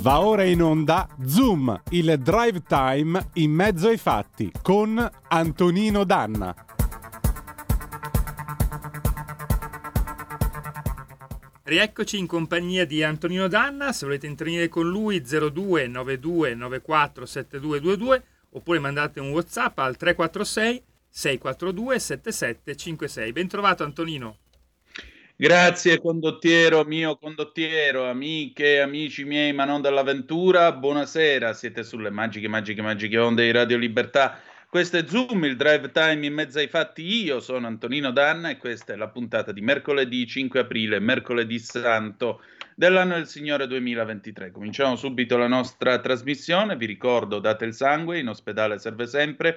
Va ora in onda Zoom, il drive time in mezzo ai fatti con Antonino D'Anna. Rieccoci in compagnia di Antonino D'Anna. Se volete intervenire con lui 02 92 94 7222 oppure mandate un WhatsApp al 346 642 7756. Bentrovato Antonino. Grazie condottiero, mio condottiero, amiche, amici miei, ma non dell'avventura, buonasera, siete sulle magiche onde di Radio Libertà. Questo è Zoom, il drive time in mezzo ai fatti, io sono Antonino D'Anna e questa è la puntata di mercoledì 5 aprile, mercoledì santo dell'anno del Signore 2023. Cominciamo subito la nostra trasmissione, vi ricordo, date il sangue, in ospedale serve sempre.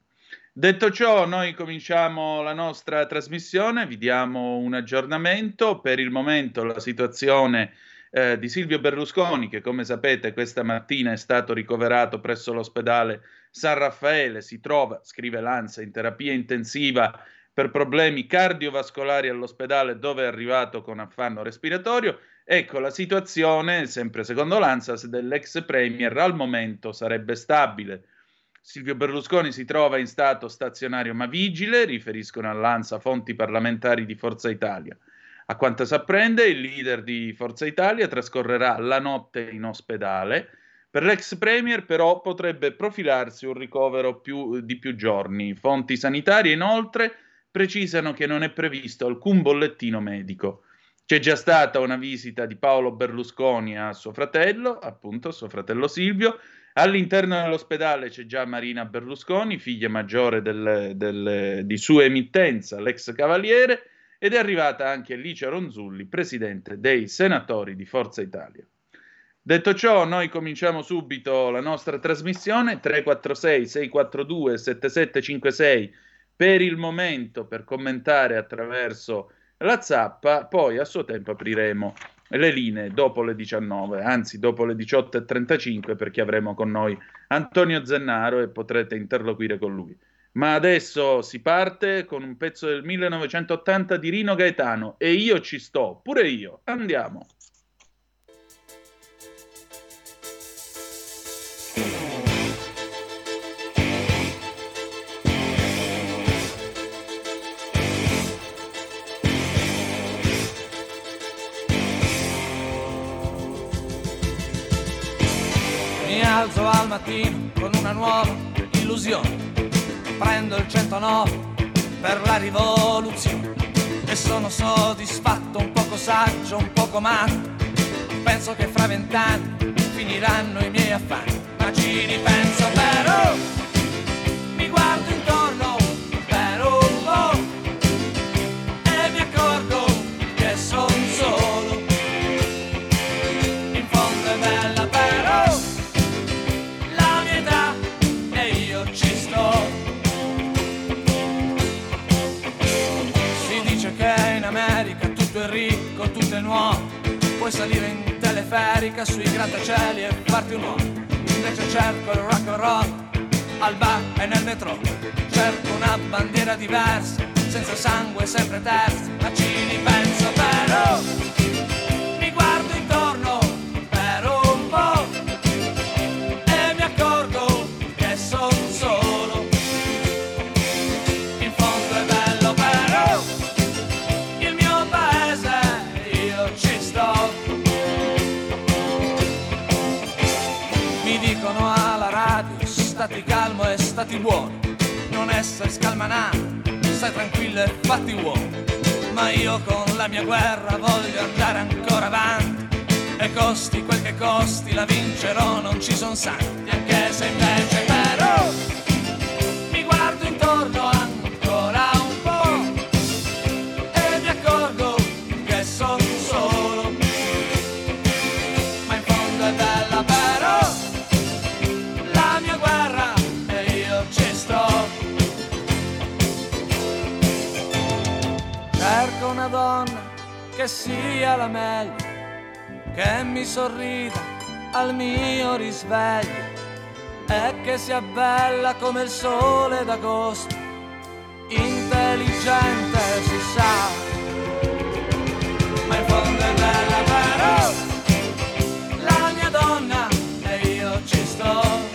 Detto ciò, noi cominciamo la nostra trasmissione, vi diamo un aggiornamento. Per il momento la situazione di Silvio Berlusconi, che come sapete questa mattina è stato ricoverato presso l'ospedale San Raffaele, si trova, scrive l'Ansa, in terapia intensiva per problemi cardiovascolari all'ospedale dove è arrivato con affanno respiratorio. Ecco, la situazione, sempre secondo l'Ansa, dell'ex premier al momento sarebbe stabile. Silvio Berlusconi si trova in stato stazionario ma vigile, riferiscono all'Ansa fonti parlamentari di Forza Italia. A quanto si apprende, il leader di Forza Italia trascorrerà la notte in ospedale. Per l'ex premier però potrebbe profilarsi un ricovero di più giorni. Fonti sanitarie inoltre precisano che non è previsto alcun bollettino medico. C'è già stata una visita di Paolo Berlusconi a suo fratello, appunto suo fratello Silvio. All'interno dell'ospedale c'è già Marina Berlusconi, figlia maggiore di sua emittenza, l'ex cavaliere, ed è arrivata anche Licia Ronzulli, presidente dei senatori di Forza Italia. Detto ciò, noi cominciamo subito la nostra trasmissione, 346-642-7756 per il momento, per commentare attraverso la zappa, poi a suo tempo apriremo le linee dopo le 19, anzi dopo le 18.35, perché avremo con noi Antonio Zennaro e potrete interloquire con lui. Ma adesso si parte con un pezzo del 1980 di Rino Gaetano, e io ci sto, pure io, andiamo. Alzo al mattino con una nuova illusione, prendo il 109 per la rivoluzione e sono soddisfatto, un poco saggio, un poco matto, penso che fra 20 anni finiranno i miei affanni, ma ci ripenso però, mi guardo intorno però un po' e mi accorgo che son solo, in fondo è bella però ricco, tutto è nuovo, puoi salire in teleferica sui grattacieli e farti un uomo, invece cerco il rock and roll al bar e nel metro, cerco una bandiera diversa, senza sangue sempre terza, ma ci ripenso però, mi guardo intorno per un po' e mi accorgo che sono solo, in fondo è bello però sto. stati calmo e stati buono, non essere scalmanato, stai tranquillo e fatti uomo. Ma io con la mia guerra voglio andare ancora avanti, e costi quel che costi la vincerò, non ci son santi. Anche se invece però mi guardo intorno ancora un po' e mi accorgo che sono solo, ma in fondo è bella però la mia guerra e io ci sto. Cerco una donna che sia la meglio, che mi sorrida al mio risveglio e che sia bella come il sole d'agosto, intelligente si sa, ma in fondo è bella però la mia donna e io ci sto.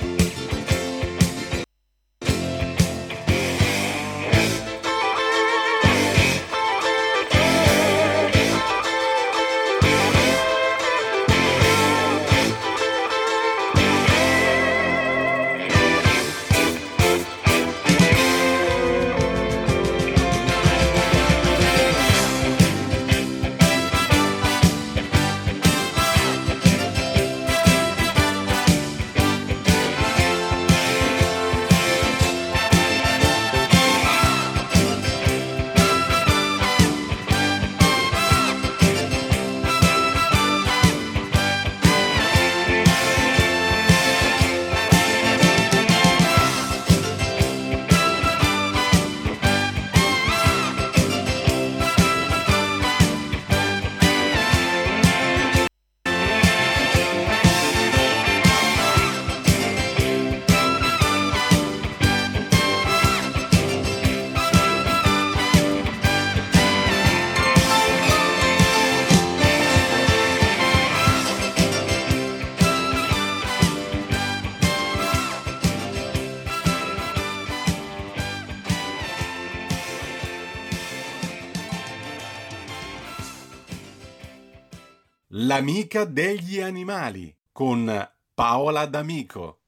L'amica degli animali con Paola D'Amico.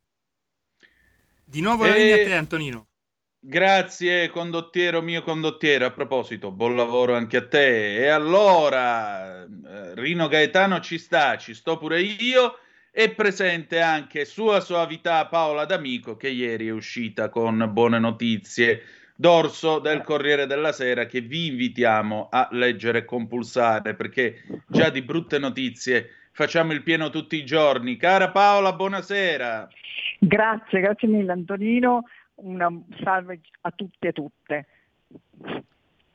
Di nuovo la linea a te, Antonino. Grazie condottiero, mio condottiero. A proposito, buon lavoro anche a te. E allora Rino Gaetano ci sta, ci sto pure io, e presente anche sua soavità Paola D'Amico, che ieri è uscita con buone notizie dorso del Corriere della Sera, che vi invitiamo a leggere e compulsare, perché già di brutte notizie facciamo il pieno tutti i giorni. Cara Paola, buonasera. Grazie, grazie mille Antonino, una salve a tutti e tutte.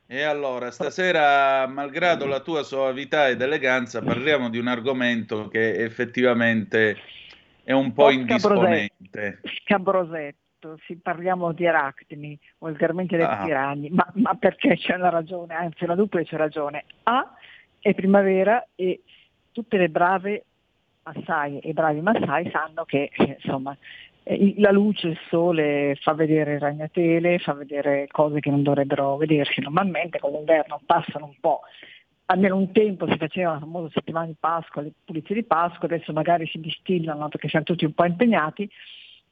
E allora, stasera, malgrado la tua soavità ed eleganza, parliamo di un argomento che effettivamente è un po' indisponente. Scabrosetto. Sì, parliamo di arachidi, volgarmente dei piragni, ma perché c'è una ragione, anzi una duplice ragione. A, è primavera e tutte le brave Massai e i bravi Massai sanno che insomma la luce, il sole fa vedere ragnatele, fa vedere cose che non dovrebbero vedersi normalmente, con l'inverno passano un po'. Almeno un tempo si faceva la famosa settimana di Pasqua, le pulizie di Pasqua, adesso magari si distillano perché siamo tutti un po' impegnati,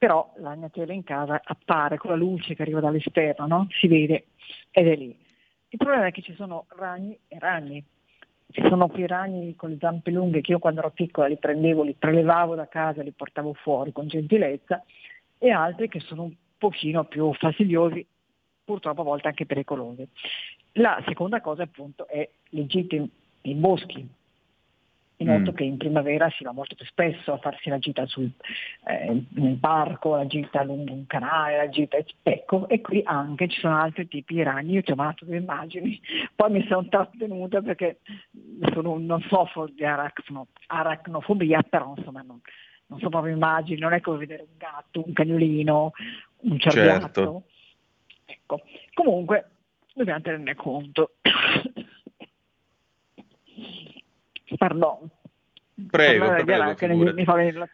però la ragnatela in casa appare con la luce che arriva dall'esterno, no? Si vede ed è lì. Il problema è che ci sono ragni e ragni. Ci sono quei ragni con le zampe lunghe che io quando ero piccola li prendevo, li prelevavo da casa e li portavo fuori con gentilezza, e altri che sono un pochino più fastidiosi, purtroppo a volte anche pericolosi. La seconda cosa appunto è le gite nei boschi. Noto che in primavera si va molto più spesso a farsi la gita nel parco, la gita lungo un canale, la gita, ecco, e qui anche ci sono altri tipi di ragni. Io ti ho mandato delle immagini, poi mi sono trattenuta perché non soffro di aracnofobia, però insomma non so proprio immagini, non è come vedere un gatto, un cagnolino, un cerbiatto. Certo. Ecco, comunque dobbiamo tenerne conto. Pardon. Prego,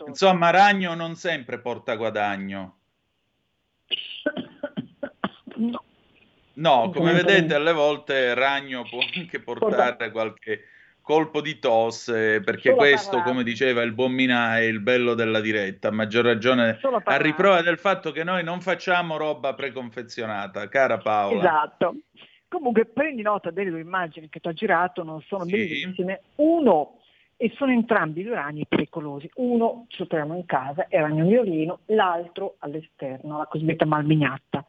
insomma, ragno non sempre porta guadagno. No, come vedete alle volte ragno può anche portare qualche colpo di tosse, perché questo, come diceva il buon Mina, è il bello della diretta, a maggior ragione a riprova del fatto che noi non facciamo roba preconfezionata, cara Paola. Esatto. Comunque prendi nota delle due immagini che ti ho girato, non sono bellissime. Uno, e sono entrambi due ragni pericolosi, uno ce lo troviamo in casa, è il ragno violino, l'altro all'esterno, la cosiddetta malmignatta.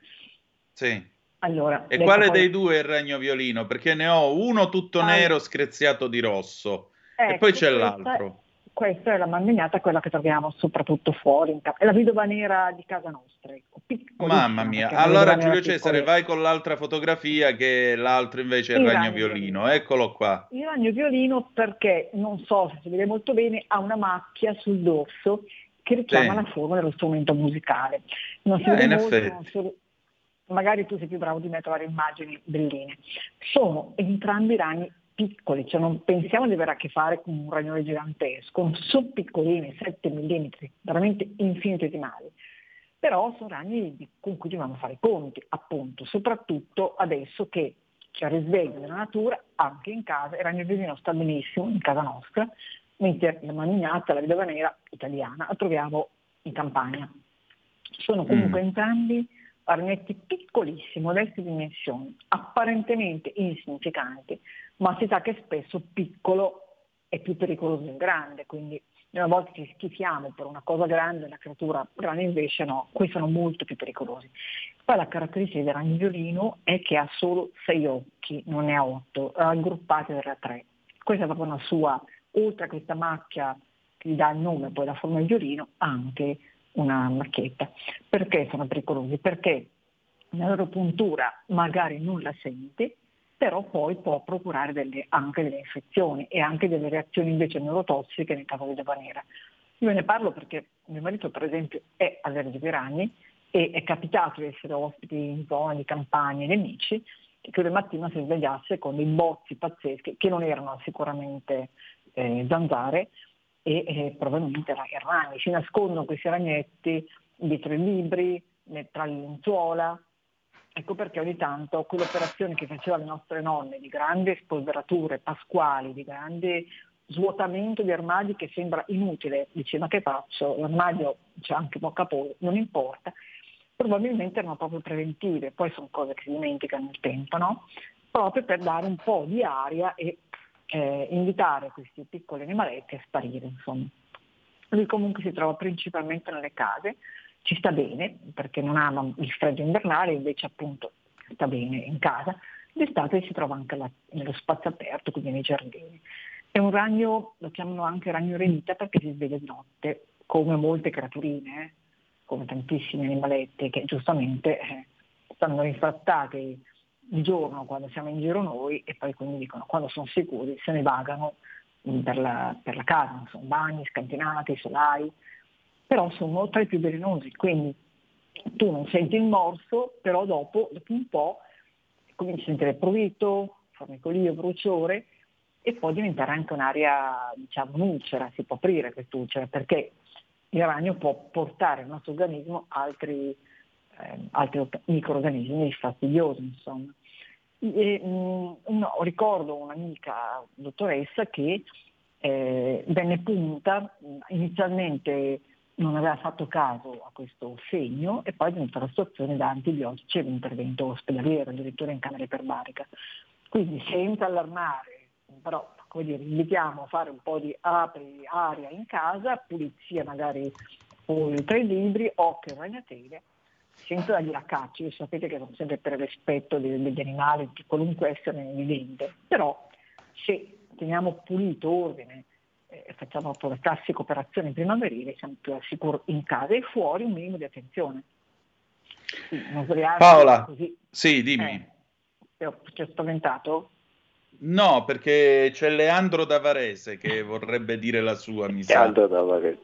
Sì. Allora, e quale dei due è il ragno violino? Perché ne ho uno tutto nero screziato di rosso, e poi c'è l'altro. Questa è la malmignatta, quella che troviamo soprattutto fuori, è la vedova nera di casa nostra. Mamma mia, allora Giulio Cesare, vai con l'altra fotografia, che l'altro invece è il ragno violino, eccolo qua. Il ragno violino, perché non so se si vede molto bene, ha una macchia sul dorso che richiama la forma dello strumento musicale. Non si vede in molto, magari tu sei più bravo di me a trovare immagini belline. Sono entrambi ragni piccoli, cioè non pensiamo di avere a che fare con un ragnone gigantesco, sono piccolini, 7 mm, veramente infinitesimali, però sono ragni con cui dobbiamo fare i conti, appunto, soprattutto adesso che c'è il risveglio della natura, anche in casa, il ragno violino sta benissimo in casa nostra, mentre la manignata, la vedova nera italiana, la troviamo in Campania. Sono comunque entrambi ragnetti piccolissimi, modeste dimensioni, apparentemente insignificanti, ma si sa che spesso piccolo è più pericoloso del grande, quindi una volta ci schifiamo per una cosa grande, una creatura grande, invece no, questi sono molto più pericolosi. Poi la caratteristica del ragno violino è che ha solo 6 occhi, non ne ha 8, raggruppati da 3. Questa è proprio una sua, oltre a questa macchia che gli dà il nome, poi la forma del violino, anche una macchietta. Perché sono pericolosi? Perché la loro puntura magari non la sente, però poi può procurare anche delle infezioni e anche delle reazioni invece neurotossiche nel caso di vedova nera. Io ne parlo perché mio marito, per esempio, è allergico ai ragni e è capitato di essere ospiti in zone di campagne nemici, che la mattina si svegliasse con dei bozzi pazzeschi che non erano sicuramente zanzare, e probabilmente ragni. Si nascondono questi ragnetti dietro i libri, tra le lenzuola. Ecco perché ogni tanto quell'operazione che facevano le nostre nonne di grandi spolverature pasquali, di grande svuotamento di armadi che sembra inutile, dice ma che faccio, l'armadio c'è anche poca polvere, non importa, probabilmente erano proprio preventive, poi sono cose che si dimenticano nel tempo, no? Proprio per dare un po' di aria e invitare questi piccoli animaletti a sparire, insomma. Lui comunque si trova principalmente nelle case, ci sta bene perché non ama il freddo invernale, invece appunto sta bene in casa. D'estate si trova anche nello spazio aperto, quindi nei giardini. È un ragno, lo chiamano anche ragno renita perché si sveglia di notte, come molte creaturine, come tantissimi animaletti che giustamente stanno rifrattati di giorno quando siamo in giro noi, e poi quindi dicono quando sono sicuri se ne vagano per la casa, non sono bagni, scantinati, solai, però sono tra i più velenosi, quindi tu non senti il morso, però dopo un po' cominci a sentire prurito, formicolio, bruciore, e può diventare anche un'area, diciamo, un'ulcera, si può aprire quest'ulcera, perché il ragno può portare al nostro organismo altri microrganismi fastidiosi, insomma. Ricordo un'amica dottoressa che venne punta, inizialmente non aveva fatto caso a questo segno e poi è venuta la situazione da antibiotici e un intervento ospedaliero, addirittura in camera iperbarica. Quindi senza allarmare, però come dire, invitiamo a fare un po' di aria in casa, pulizia magari oltre i libri, occhio e ragnatele, senza dargli la caccia. Io sapete che sono sempre per rispetto degli animali, di qualunque essere vivente, però se teniamo pulito ordine, facciamo la classica operazione primaverile, siamo più al sicuro in casa, e fuori un minimo di attenzione. Paola, così. Sì, dimmi. Ti ho spaventato? No, perché c'è Leandro Davarese che vorrebbe dire la sua, mi sa. Leandro Davarese.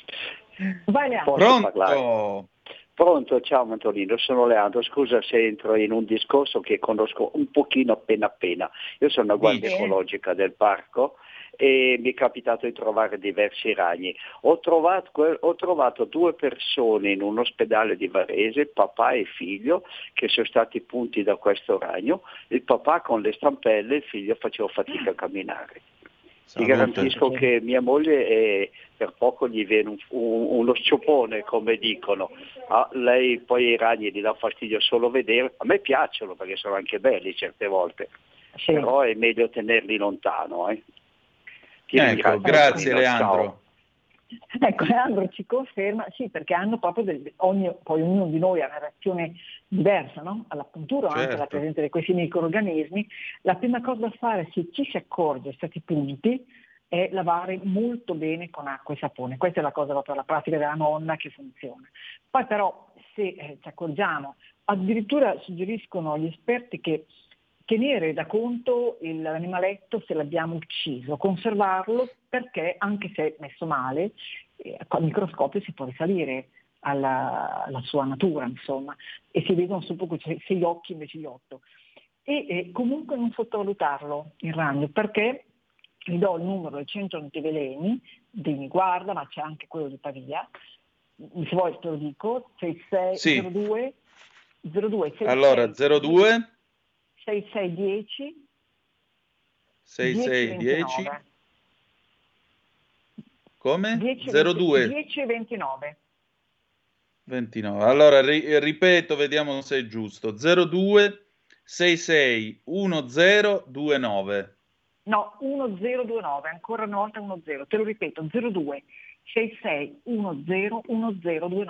Vai Leandro. Pronto? Pronto, ciao Antonino, sono Leandro, scusa se entro in un discorso che conosco un pochino appena. Io sono una guardia ecologica del parco e mi è capitato di trovare diversi ragni. Ho trovato due persone in un ospedale di Varese, papà e figlio, che sono stati punti da questo ragno. Il papà con le stampelle, il figlio faceva fatica a camminare. Ti garantisco che mia moglie per poco gli viene uno sciupone, come dicono. Ah, lei poi i ragni gli dà fastidio solo vedere, a me piacciono perché sono anche belli certe volte, sì. Però è meglio tenerli lontano. Ecco, grazie Leandro. Ecco, Leandro ci conferma, sì, perché hanno proprio poi ognuno di noi ha una reazione diversa, no? Alla puntura, certo. Anche alla presenza di questi microrganismi. La prima cosa da fare, se ci si accorge di certi punti, è lavare molto bene con acqua e sapone. Questa è la cosa proprio, la pratica della nonna che funziona. Poi però, se ci accorgiamo, addirittura suggeriscono gli esperti che tenere da conto l'animaletto se l'abbiamo ucciso, conservarlo, perché anche se messo male, al microscopio si può risalire alla sua natura, insomma, e si vedono solo 6 occhi invece di 8. E comunque non sottovalutarlo il ragno, perché vi do il numero del centro antiveleni di Niguarda, ma c'è anche quello di Pavia, se vuoi te lo dico, 66 sì. 02 66, allora 02 6610 6610 come? 02 1029 29. Allora ripeto, vediamo se è giusto. 02 66 1029. No, 1029, ancora una volta 10. Te lo ripeto, 02 66 10 1029.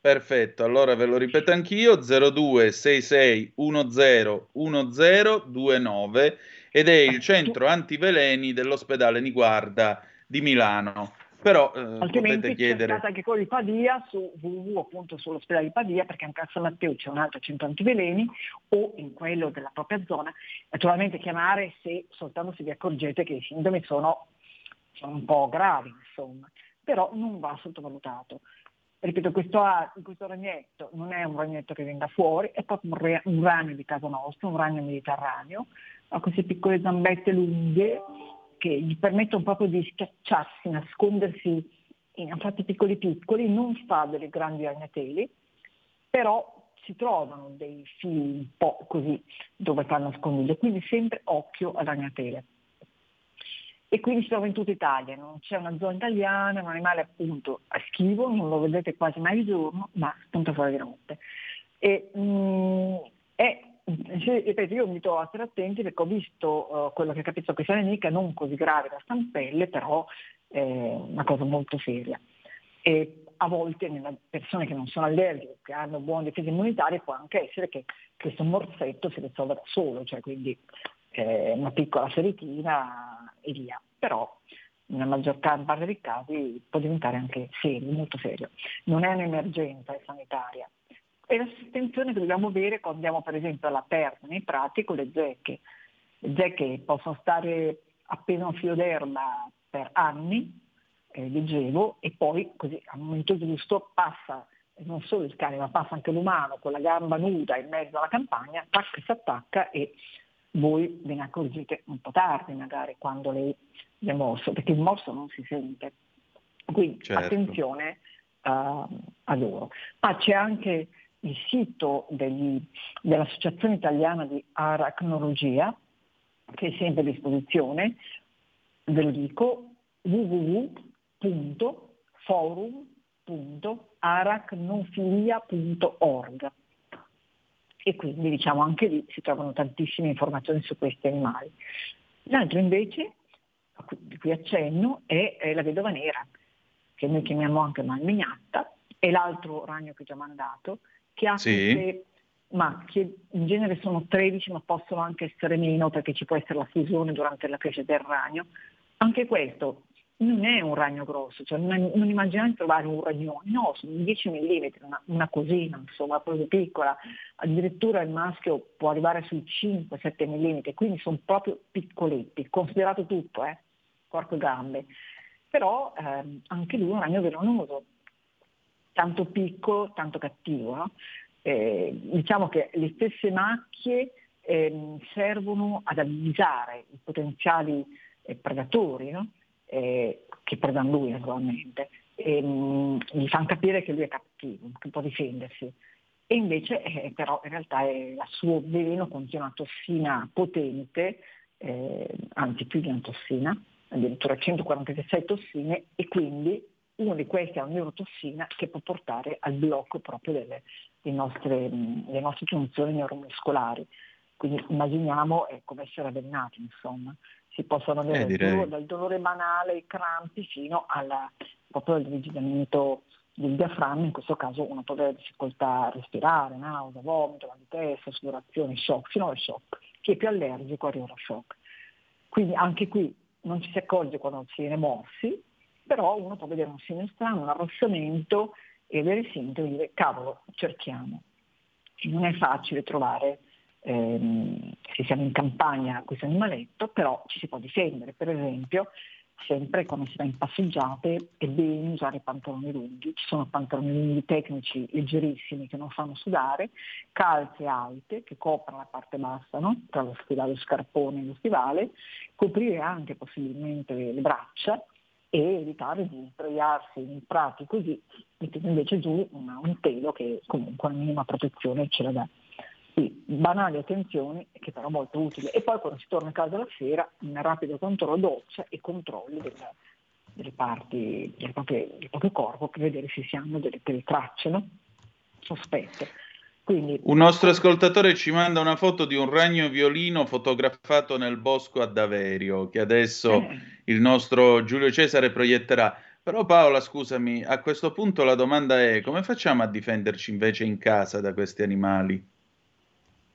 Perfetto, allora ve lo ripeto anch'io, 0266101029 ed è il centro antiveleni dell'ospedale Niguarda di Milano. Però potete chiedere anche quello di Pavia su www.sull'ospedale di Pavia, perché anche a San Matteo c'è un altro centro antiveleni, o in quello della propria zona, naturalmente chiamare se soltanto se vi accorgete che i sintomi sono un po' gravi, insomma, però non va sottovalutato. Ripeto, questo ragnetto non è un ragnetto che venga fuori, è proprio un ragno di casa nostra, un ragno mediterraneo, ha queste piccole zambette lunghe che gli permettono proprio di schiacciarsi, nascondersi in affatti piccoli piccoli, non fa delle grandi ragnateli, però si trovano dei fili un po' così dove fa nascondiglio, quindi sempre occhio a ragnatele. E quindi si trova in tutta Italia, non c'è una zona italiana, è un animale appunto a schivo, non lo vedete quasi mai di giorno, ma spunta fuori di notte. E ripeto, io mi trovo a stare attenti perché ho visto quello che capisco che sia nemica, non così grave da stampelle, però è una cosa molto seria. E a volte nelle persone che non sono allergiche, che hanno buone difese immunitarie, può anche essere che questo morsetto si risolva da solo, cioè quindi una piccola feritina e via, però nella maggior parte dei casi può diventare anche serio, molto serio. Non è un'emergenza, è sanitaria. E la attenzione che dobbiamo avere quando andiamo per esempio all'aperto, nei prati, con le zecche. Le zecche possono stare appena un filo d'erba per anni, leggevo, e poi così al momento giusto passa non solo il cane, ma passa anche l'umano con la gamba nuda in mezzo alla campagna, si attacca e voi ve ne accorgete un po' tardi magari quando lei è morso, perché il morso non si sente, quindi certo. Attenzione a loro. Ma c'è anche il sito dell'Associazione Italiana di Arachnologia, che è sempre a disposizione, ve lo dico, www.forum.arachnofilia.org, e quindi diciamo anche lì si trovano tantissime informazioni su questi animali. L'altro invece, di cui accenno, è la vedova nera, che noi chiamiamo anche malmignatta, è l'altro ragno che ho già mandato, che ha queste macchie, in genere sono 13, ma possono anche essere meno perché ci può essere la fusione durante la crescita del ragno. Anche questo non è un ragno grosso, cioè non immaginate trovare un ragnone, no, sono 10 mm, una cosina, insomma, proprio piccola, addirittura il maschio può arrivare sui 5-7 mm, quindi sono proprio piccoletti, considerato tutto, corpo e gambe, però anche lui è un ragno velenoso, tanto piccolo, tanto cattivo, no? Diciamo che le stesse macchie servono ad avvisare i potenziali predatori, no? Che predano lui naturalmente, gli fanno capire che lui è cattivo, che può difendersi, e invece però in realtà il suo veleno contiene una tossina potente anzi più di una tossina, addirittura 146 tossine, e quindi uno di questi è una neurotossina che può portare al blocco proprio delle nostre funzioni neuromuscolari. Quindi immaginiamo come essere avvelenati, insomma. Si possono avere dal dolore banale, i crampi, fino al proprio rigidamento del diaframma, in questo caso uno può avere difficoltà a respirare, nausea, vomito, mal di testa, sudorazione, shock, fino al shock. Chi è più allergico arriva allo shock. Quindi anche qui non ci si accorge quando si viene morsi, però uno può vedere un segno strano, un arrossamento e avere sintomi e dire cavolo, cerchiamo. Non è facile trovare, se siamo in campagna, questo animaletto, però ci si può difendere. Per esempio, sempre quando si va in passeggiate è bene usare pantaloni lunghi, ci sono pantaloni lunghi tecnici leggerissimi che non fanno sudare, calze alte che coprano la parte bassa, no? Tra lo stivale, lo scarpone e lo stivale, coprire anche possibilmente le braccia e evitare di sdraiarsi in prati così, mettendo invece giù un telo che comunque una minima protezione ce la dà. Sì, banali attenzioni che però molto utili. E poi quando si torna a casa la sera, un rapido controllo doccia e controllo delle parti del proprio corpo per vedere se si hanno delle tracce, no? Sospette. Quindi, un nostro ascoltatore ci manda una foto di un ragno violino fotografato nel bosco ad Averio, che adesso il nostro Giulio Cesare proietterà. Però Paola, scusami, a questo punto la domanda è: come facciamo a difenderci invece in casa da questi animali?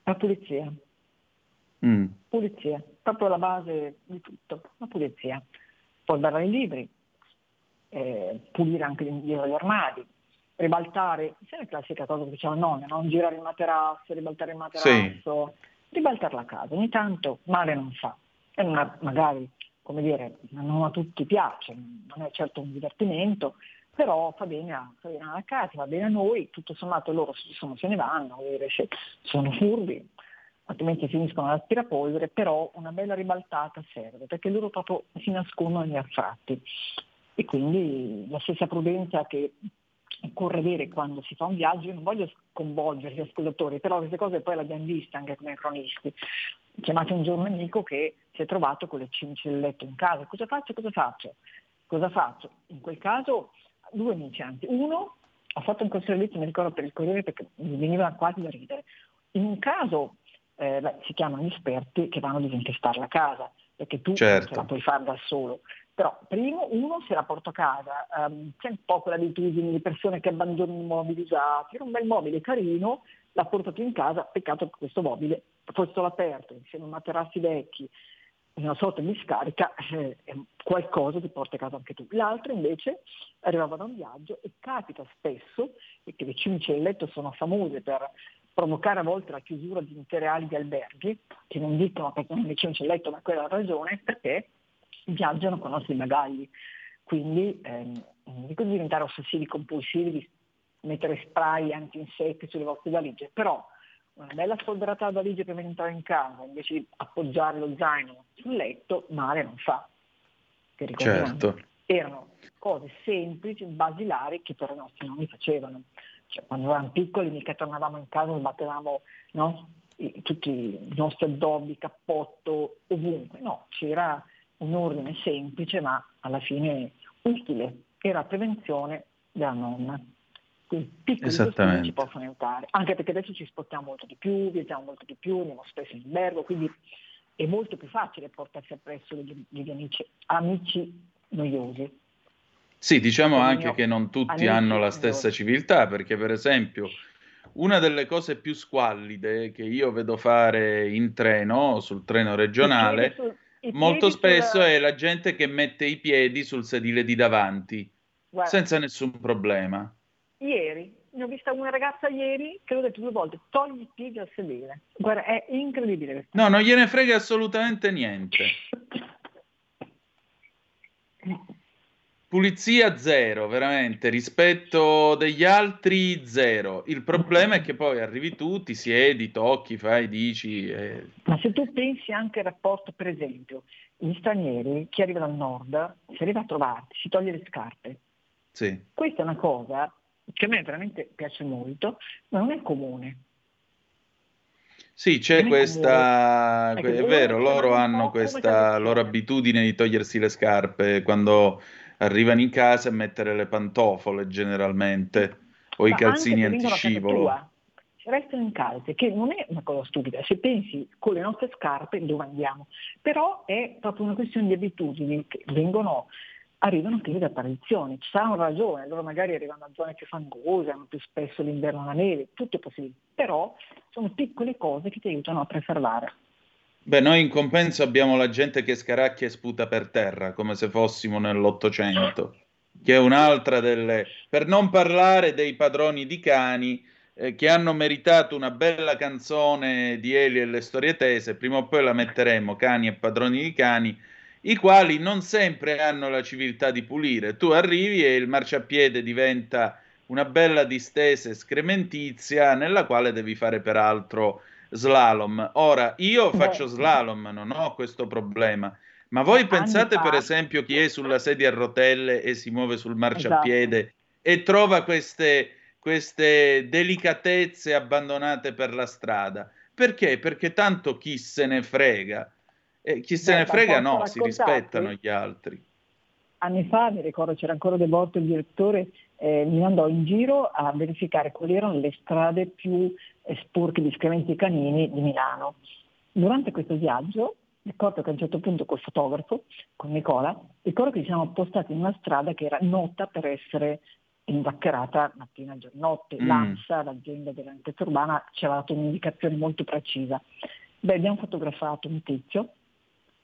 La pulizia. Pulizia, proprio la base di tutto, la pulizia. Poi guardare i libri, pulire anche dietro gli armadi, ribaltare, sai la classica cosa che diceva nonna, non girare il materasso, ribaltare il materasso, sì. Ribaltare la casa, ogni tanto male non fa. E magari, come dire, non a tutti piace, non è certo un divertimento, però fa bene alla casa, va bene a noi, tutto sommato loro se ne vanno, sono furbi, altrimenti finiscono all'aspirapolvere, però una bella ribaltata serve, perché loro proprio si nascondono negli affratti. E quindi la stessa prudenza che occorre avere quando si fa un viaggio, io non voglio sconvolgere gli ascoltatori, però queste cose poi le abbiamo viste anche come cronisti. Chiamate un giorno un amico che si è trovato con le cimici del letto in casa, cosa faccio? In quel caso due amici, anzi uno ha fatto un consiglio, mi ricordo, per il Corriere, perché mi veniva quasi da ridere. In un caso si chiamano gli esperti che vanno a disinfestare la casa, perché tu ce la puoi fare da solo, però primo uno se la porta a casa, c'è un po' quell'abitudine di persone che abbandonano i mobili usati, era un bel mobile carino, l'ha portato in casa, peccato che questo mobile fosse all'aperto, insieme a materassi vecchi, una sorta di scarica, qualcosa ti porta a casa anche tu. L'altro invece arrivava da un viaggio e capita spesso, perché le cimici del letto sono famose per provocare a volte la chiusura di intere ali di alberghi, che non dicono perché non le cimici del letto, ma quella è la ragione, perché viaggiano con i nostri bagagli. Quindi non dico di diventare ossessivi compulsivi, di mettere spray anti-insetti sulle vostre valigie, però una bella spolverata alla valigia per entrare in casa invece di appoggiare lo zaino sul letto, male non fa. Che ricordiamo, certo, erano cose semplici, basilari, che per i nostri nonni facevano. Cioè, quando eravamo piccoli mica tornavamo in casa e sbattevamo, no? Tutti i nostri addobbi, cappotto, ovunque. No, c'era un ordine semplice ma alla fine utile, era prevenzione della nonna. Piccoli studi ci possono aiutare, anche perché adesso ci spostiamo molto di più, viaggiamo molto di più, andiamo spesso in albergo, quindi è molto più facile portarsi appresso degli amici noiosi. Sì, diciamo anche che non tutti hanno la stessa civiltà, perché per esempio una delle cose più squallide che io vedo fare in treno, sul treno regionale, molto spesso è la gente che mette i piedi sul sedile di davanti, guarda, senza nessun problema. Ieri, ne ho vista una ragazza ieri che l'ho detto 2 volte, togli i piedi al sedere. Guarda, è incredibile. No, non gliene frega assolutamente niente. Pulizia zero, veramente, rispetto degli altri zero. Il problema è che poi arrivi tu, ti siedi, tocchi, fai, dici... Ma se tu pensi anche al rapporto, per esempio, gli stranieri, chi arriva dal nord, se arriva a trovarti, si toglie le scarpe. Sì. Questa è una cosa... che a me veramente piace molto, ma non è comune. Sì, c'è questa, è vero, loro hanno questa loro abitudine di togliersi le scarpe quando arrivano in casa e mettere le pantofole generalmente, o i calzini antiscivolo. Restano in calze, che non è una cosa stupida, se pensi con le nostre scarpe dove andiamo, però è proprio una questione di abitudini che arrivano anche da apparizioni, ci sarà una ragione, allora magari arrivano a zone più fangose, hanno più spesso l'inverno la neve, tutto è possibile, però sono piccole cose che ti aiutano a preservare. Beh, noi in compenso abbiamo la gente che scaracchia e sputa per terra, come se fossimo nell'800, che è un'altra delle... Per non parlare dei padroni di cani, che hanno meritato una bella canzone di Elio e le storie tese, prima o poi la metteremo, cani e padroni di cani, i quali non sempre hanno la civiltà di pulire. Tu arrivi e il marciapiede diventa una bella distesa escrementizia nella quale devi fare peraltro slalom. Ora, io faccio slalom, non ho questo problema, ma voi pensate per esempio chi è sulla sedia a rotelle e si muove sul marciapiede e trova queste delicatezze abbandonate per la strada. Perché? Perché tanto chi se ne frega. Chi se ne frega no, si rispettano gli altri. Anni fa, mi ricordo, c'era ancora De Borto, il direttore, mi mandò in giro a verificare quali erano le strade più sporche di escrementi canini di Milano. Durante questo viaggio, ricordo che a un certo punto col fotografo, con Nicola, ricordo che ci siamo appostati in una strada che era nota per essere invaccherata mattina, giorno, notte. L'ANSA, l'azienda dell'ambiente urbana, ci aveva dato un'indicazione molto precisa. Beh, abbiamo fotografato un tizio,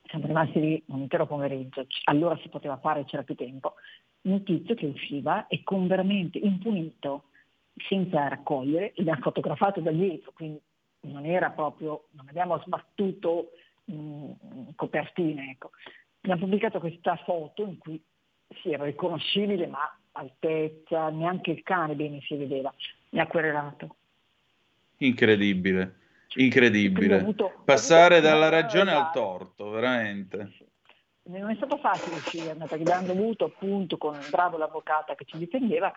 siamo rimasti lì un intero pomeriggio, allora si poteva fare, c'era più tempo, un tizio che usciva e con veramente impunito, senza raccogliere, l'abbiamo fotografato da dietro, quindi non era proprio, non abbiamo sbattuto copertine, ecco. Abbiamo pubblicato questa foto in cui si era riconoscibile, ma altezza, neanche il cane bene si vedeva, mi ha querelato. Incredibile. Passare dalla ragione al torto, veramente. Non è stato facile uscirne, perché abbiamo dovuto appunto con un bravo l'avvocata che ci difendeva,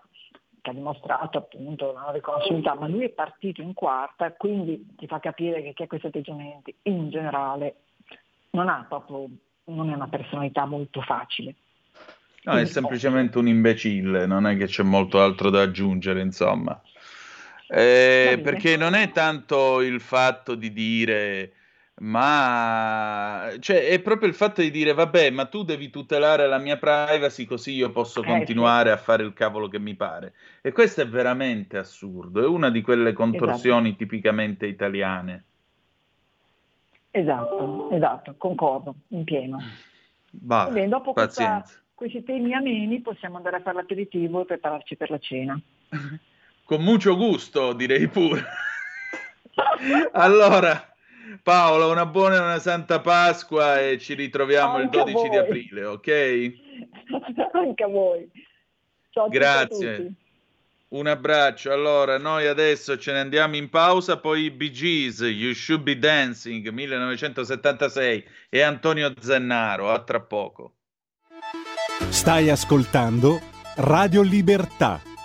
che ha dimostrato appunto la riconoscibilità, ma lui è partito in quarta, quindi ti fa capire che chi ha questi atteggiamenti in generale non è una personalità molto facile. No, è semplicemente un imbecille, non è che c'è molto altro da aggiungere, insomma. Perché non è tanto il fatto di dire, ma cioè è proprio il fatto di dire, vabbè, ma tu devi tutelare la mia privacy così io posso continuare a fare il cavolo che mi pare. E questo è veramente assurdo, è una di quelle contorsioni tipicamente italiane. Esatto, concordo, in pieno. Bene, dopo pazienza. Questi temi ameni possiamo andare a fare l'aperitivo e prepararci per la cena. Con mucho gusto, direi pure. Allora, Paola, una buona e una santa Pasqua e ci ritroviamo anche il 12 di aprile, ok? Anche a voi. Ciao. Grazie. A tutti. Un abbraccio. Allora, noi adesso ce ne andiamo in pausa, poi Bee Gees, You Should Be Dancing, 1976, e Antonio Zennaro. A tra poco. Stai ascoltando Radio Libertà,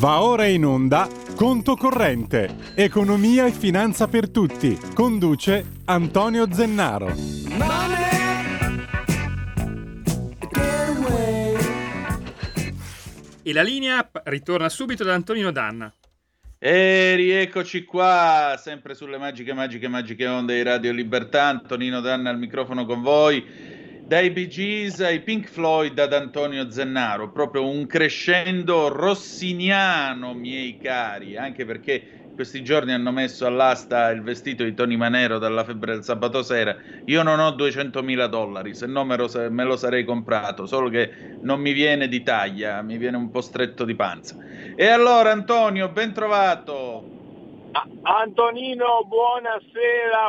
Va ora in onda Conto Corrente, economia e finanza per tutti. Conduce Antonio Zennaro. E la linea ritorna subito da Antonino D'Anna. E rieccoci qua, sempre sulle magiche onde di Radio Libertà. Antonino D'Anna al microfono con voi. Dai Bee Gees ai Pink Floyd ad Antonio Zennaro, proprio un crescendo rossiniano, miei cari, anche perché questi giorni hanno messo all'asta il vestito di Tony Manero dalla Febbre del Sabato Sera. Io non ho $200.000, se no me lo sarei comprato, solo che non mi viene di taglia, mi viene un po' stretto di panza. E allora Antonio, ben trovato! Antonino,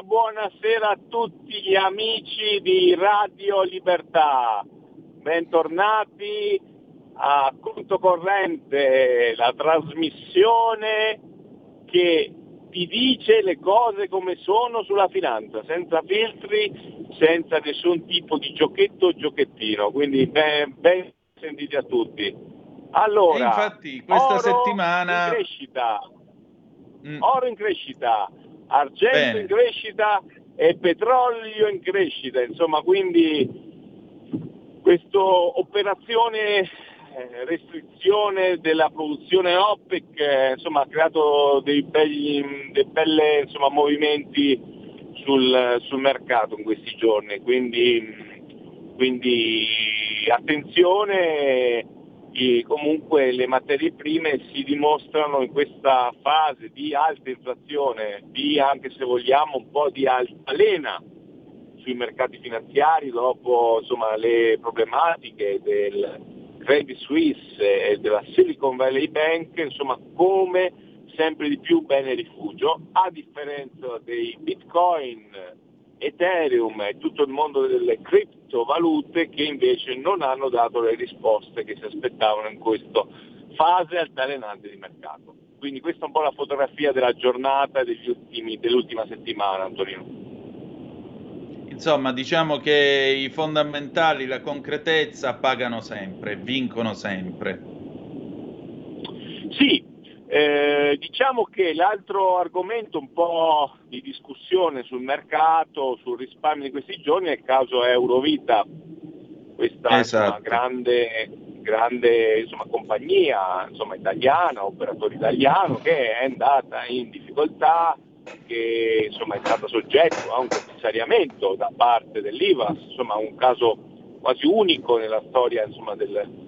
buonasera a tutti gli amici di Radio Libertà, bentornati a Conto Corrente, la trasmissione che ti dice le cose come sono sulla finanza, senza filtri, senza nessun tipo di giochetto o giochettino, quindi ben sentiti a tutti. Allora, e infatti questa settimana in crescita. Oro in crescita, argento in crescita e petrolio in crescita, insomma, quindi questa operazione restrizione della produzione OPEC insomma ha creato dei belli insomma movimenti sul mercato in questi giorni, quindi attenzione. E comunque le materie prime si dimostrano in questa fase di alta inflazione, di anche se vogliamo un po' di altalena sui mercati finanziari dopo insomma le problematiche del Credit Suisse e della Silicon Valley Bank, insomma come sempre di più bene rifugio, a differenza dei Bitcoin, Ethereum e tutto il mondo delle criptovalute che invece non hanno dato le risposte che si aspettavano in questa fase altalenante di mercato. Quindi questa è un po' la fotografia della giornata dell'ultima settimana, Antonino. Insomma, diciamo che i fondamentali, la concretezza pagano sempre, vincono sempre. Sì. Diciamo che l'altro argomento un po' di discussione sul mercato, sul risparmio di questi giorni è il caso Eurovita, questa esatto. grande insomma, compagnia insomma, italiana, operatore italiano che è andata in difficoltà, che insomma è stata soggetto a un commissariamento da parte dell'IVAS, insomma un caso quasi unico nella storia insomma del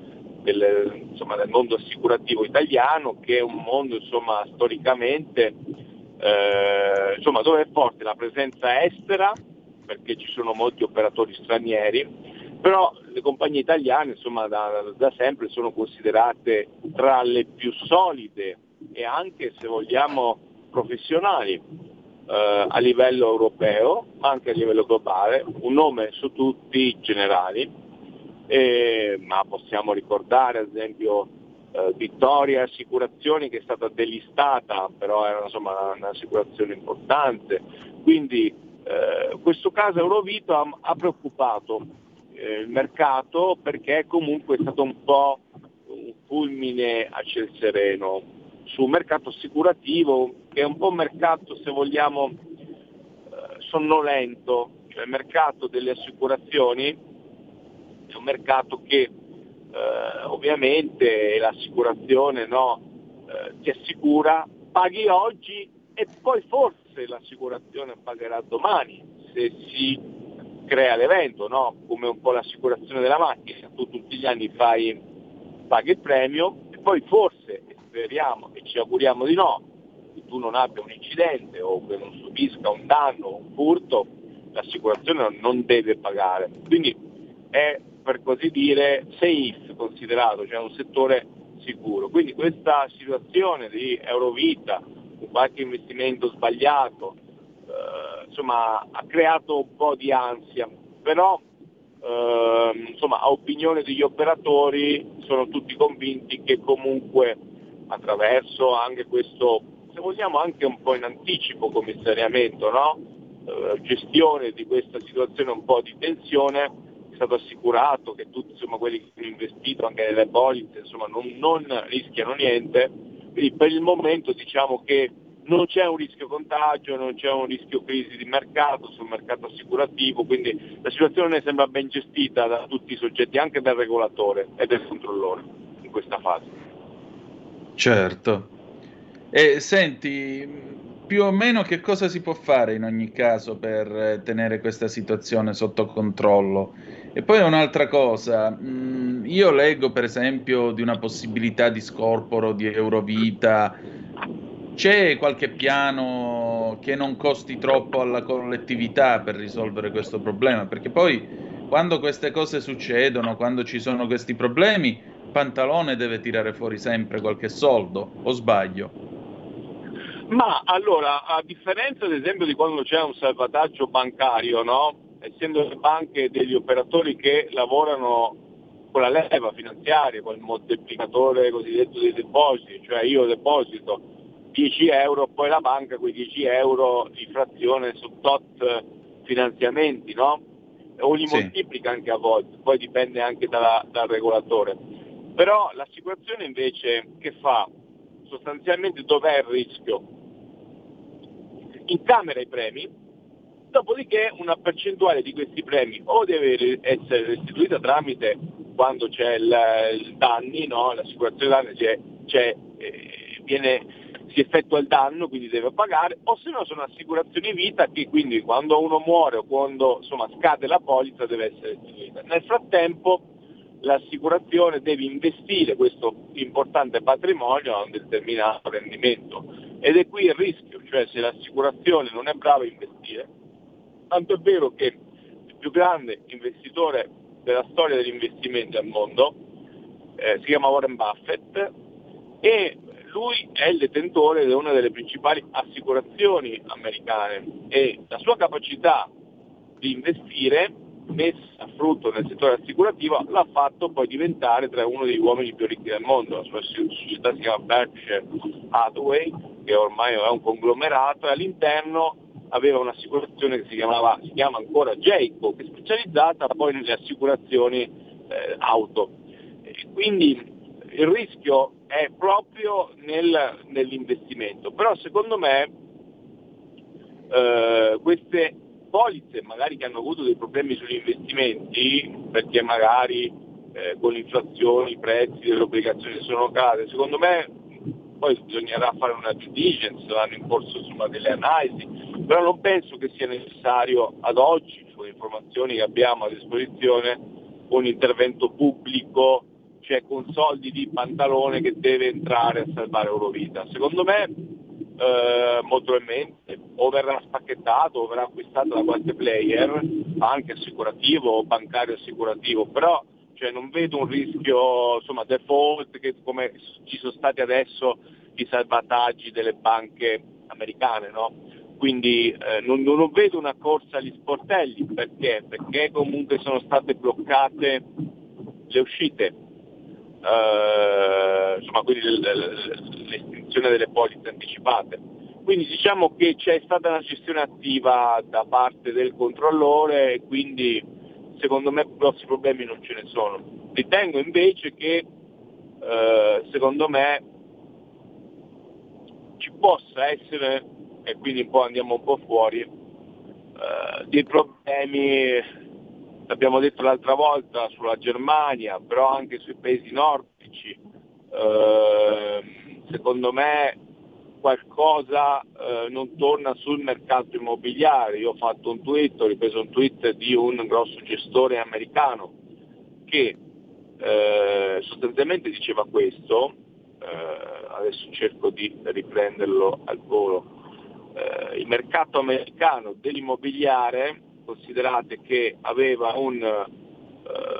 mondo assicurativo italiano, che è un mondo insomma storicamente insomma dove è forte la presenza estera perché ci sono molti operatori stranieri, però le compagnie italiane insomma da sempre sono considerate tra le più solide e anche se vogliamo professionali a livello europeo ma anche a livello globale, un nome su tutti generali. Ma possiamo ricordare ad esempio Vittoria Assicurazioni, che è stata delistata, però era insomma un'assicurazione importante, quindi questo caso Eurovita ha preoccupato il mercato perché comunque è stato un po' un fulmine a ciel sereno sul mercato assicurativo, che è un po' un mercato se vogliamo sonnolento, cioè il mercato delle assicurazioni è un mercato che ovviamente l'assicurazione ti assicura, paghi oggi e poi forse l'assicurazione pagherà domani se si crea l'evento, come un po' l'assicurazione della macchina, tu tutti gli anni paghi il premio e poi forse, speriamo e ci auguriamo di no, che tu non abbia un incidente o che non subisca un danno o un furto, l'assicurazione non deve pagare, quindi è per così dire safe, considerato, cioè un settore sicuro. Quindi questa situazione di Eurovita, un qualche investimento sbagliato, insomma ha creato un po' di ansia, però insomma a opinione degli operatori sono tutti convinti che comunque attraverso anche questo, se vogliamo anche un po' in anticipo commissariamento, gestione di questa situazione un po' di tensione, è stato assicurato che tutti insomma quelli che hanno investito anche nelle polizze insomma non rischiano niente, Quindi per il momento diciamo che non c'è un rischio contagio, non c'è un rischio crisi di mercato sul mercato assicurativo, quindi la situazione sembra ben gestita da tutti i soggetti, anche dal regolatore e del controllore in questa fase. Certo. E senti, più o meno che cosa si può fare in ogni caso per tenere questa situazione sotto controllo? E poi un'altra cosa, io leggo per esempio di una possibilità di scorporo di Eurovita. C'è qualche piano che non costi troppo alla collettività per risolvere questo problema? Perché poi quando queste cose succedono, quando ci sono questi problemi, Pantalone deve tirare fuori sempre qualche soldo, o sbaglio? Ma allora, a differenza ad esempio di quando c'è un salvataggio bancario, no? Essendo le banche degli operatori che lavorano con la leva finanziaria, con il moltiplicatore cosiddetto dei depositi, cioè io deposito 10 euro, poi la banca quei 10 euro di frazione su tot finanziamenti, no? O li moltiplica anche a volte, poi dipende anche dal regolatore. Però l'assicurazione invece che fa? Sostanzialmente dov'è il rischio? Incamera i premi, dopodiché una percentuale di questi premi o deve essere restituita tramite, quando c'è il danni, no? L'assicurazione danni si effettua il danno, quindi deve pagare, o se no sono assicurazioni vita che quindi quando uno muore o quando insomma scade la polizza deve essere restituita. Nel frattempo l'assicurazione deve investire questo importante patrimonio a un determinato rendimento, ed è qui il rischio, cioè se l'assicurazione non è brava a investire, tanto è vero che il più grande investitore della storia degli investimenti al mondo si chiama Warren Buffett e lui è il detentore di una delle principali assicurazioni americane e la sua capacità di investire messa a frutto nel settore assicurativo l'ha fatto poi diventare tra uno degli uomini più ricchi del mondo. La sua società si chiama Berkshire Hathaway, che ormai è un conglomerato, e all'interno aveva un'assicurazione che si chiama ancora Geico, che è specializzata poi nelle assicurazioni auto. E quindi il rischio è proprio nell'investimento, però secondo me queste polizze magari che hanno avuto dei problemi sugli investimenti perché magari con l'inflazione i prezzi delle obbligazioni sono calate, secondo me poi bisognerà fare una due diligence, saranno in corso insomma delle analisi, però non penso che sia necessario ad oggi, con le informazioni che abbiamo a disposizione, un intervento pubblico, cioè con soldi di Pantalone che deve entrare a salvare Eurovita. Secondo me molto probabilmente o verrà spacchettato o verrà acquistato da qualche player anche assicurativo o bancario assicurativo, però cioè, non vedo un rischio insomma default che come ci sono stati adesso i salvataggi delle banche americane, no? Quindi non vedo una corsa agli sportelli perché comunque sono state bloccate le uscite, insomma quindi l'estinzione delle polizze anticipate, quindi diciamo che c'è stata una gestione attiva da parte del controllore e quindi secondo me grossi problemi non ce ne sono. Ritengo invece che secondo me ci possa essere, e quindi poi andiamo un po' fuori, dei problemi. L'abbiamo detto l'altra volta sulla Germania, però anche sui paesi nordici, secondo me qualcosa non torna sul mercato immobiliare. Io ho fatto un tweet, ho ripreso un tweet di un grosso gestore americano che sostanzialmente diceva questo, adesso cerco di riprenderlo al volo, il mercato americano dell'immobiliare, considerate che aveva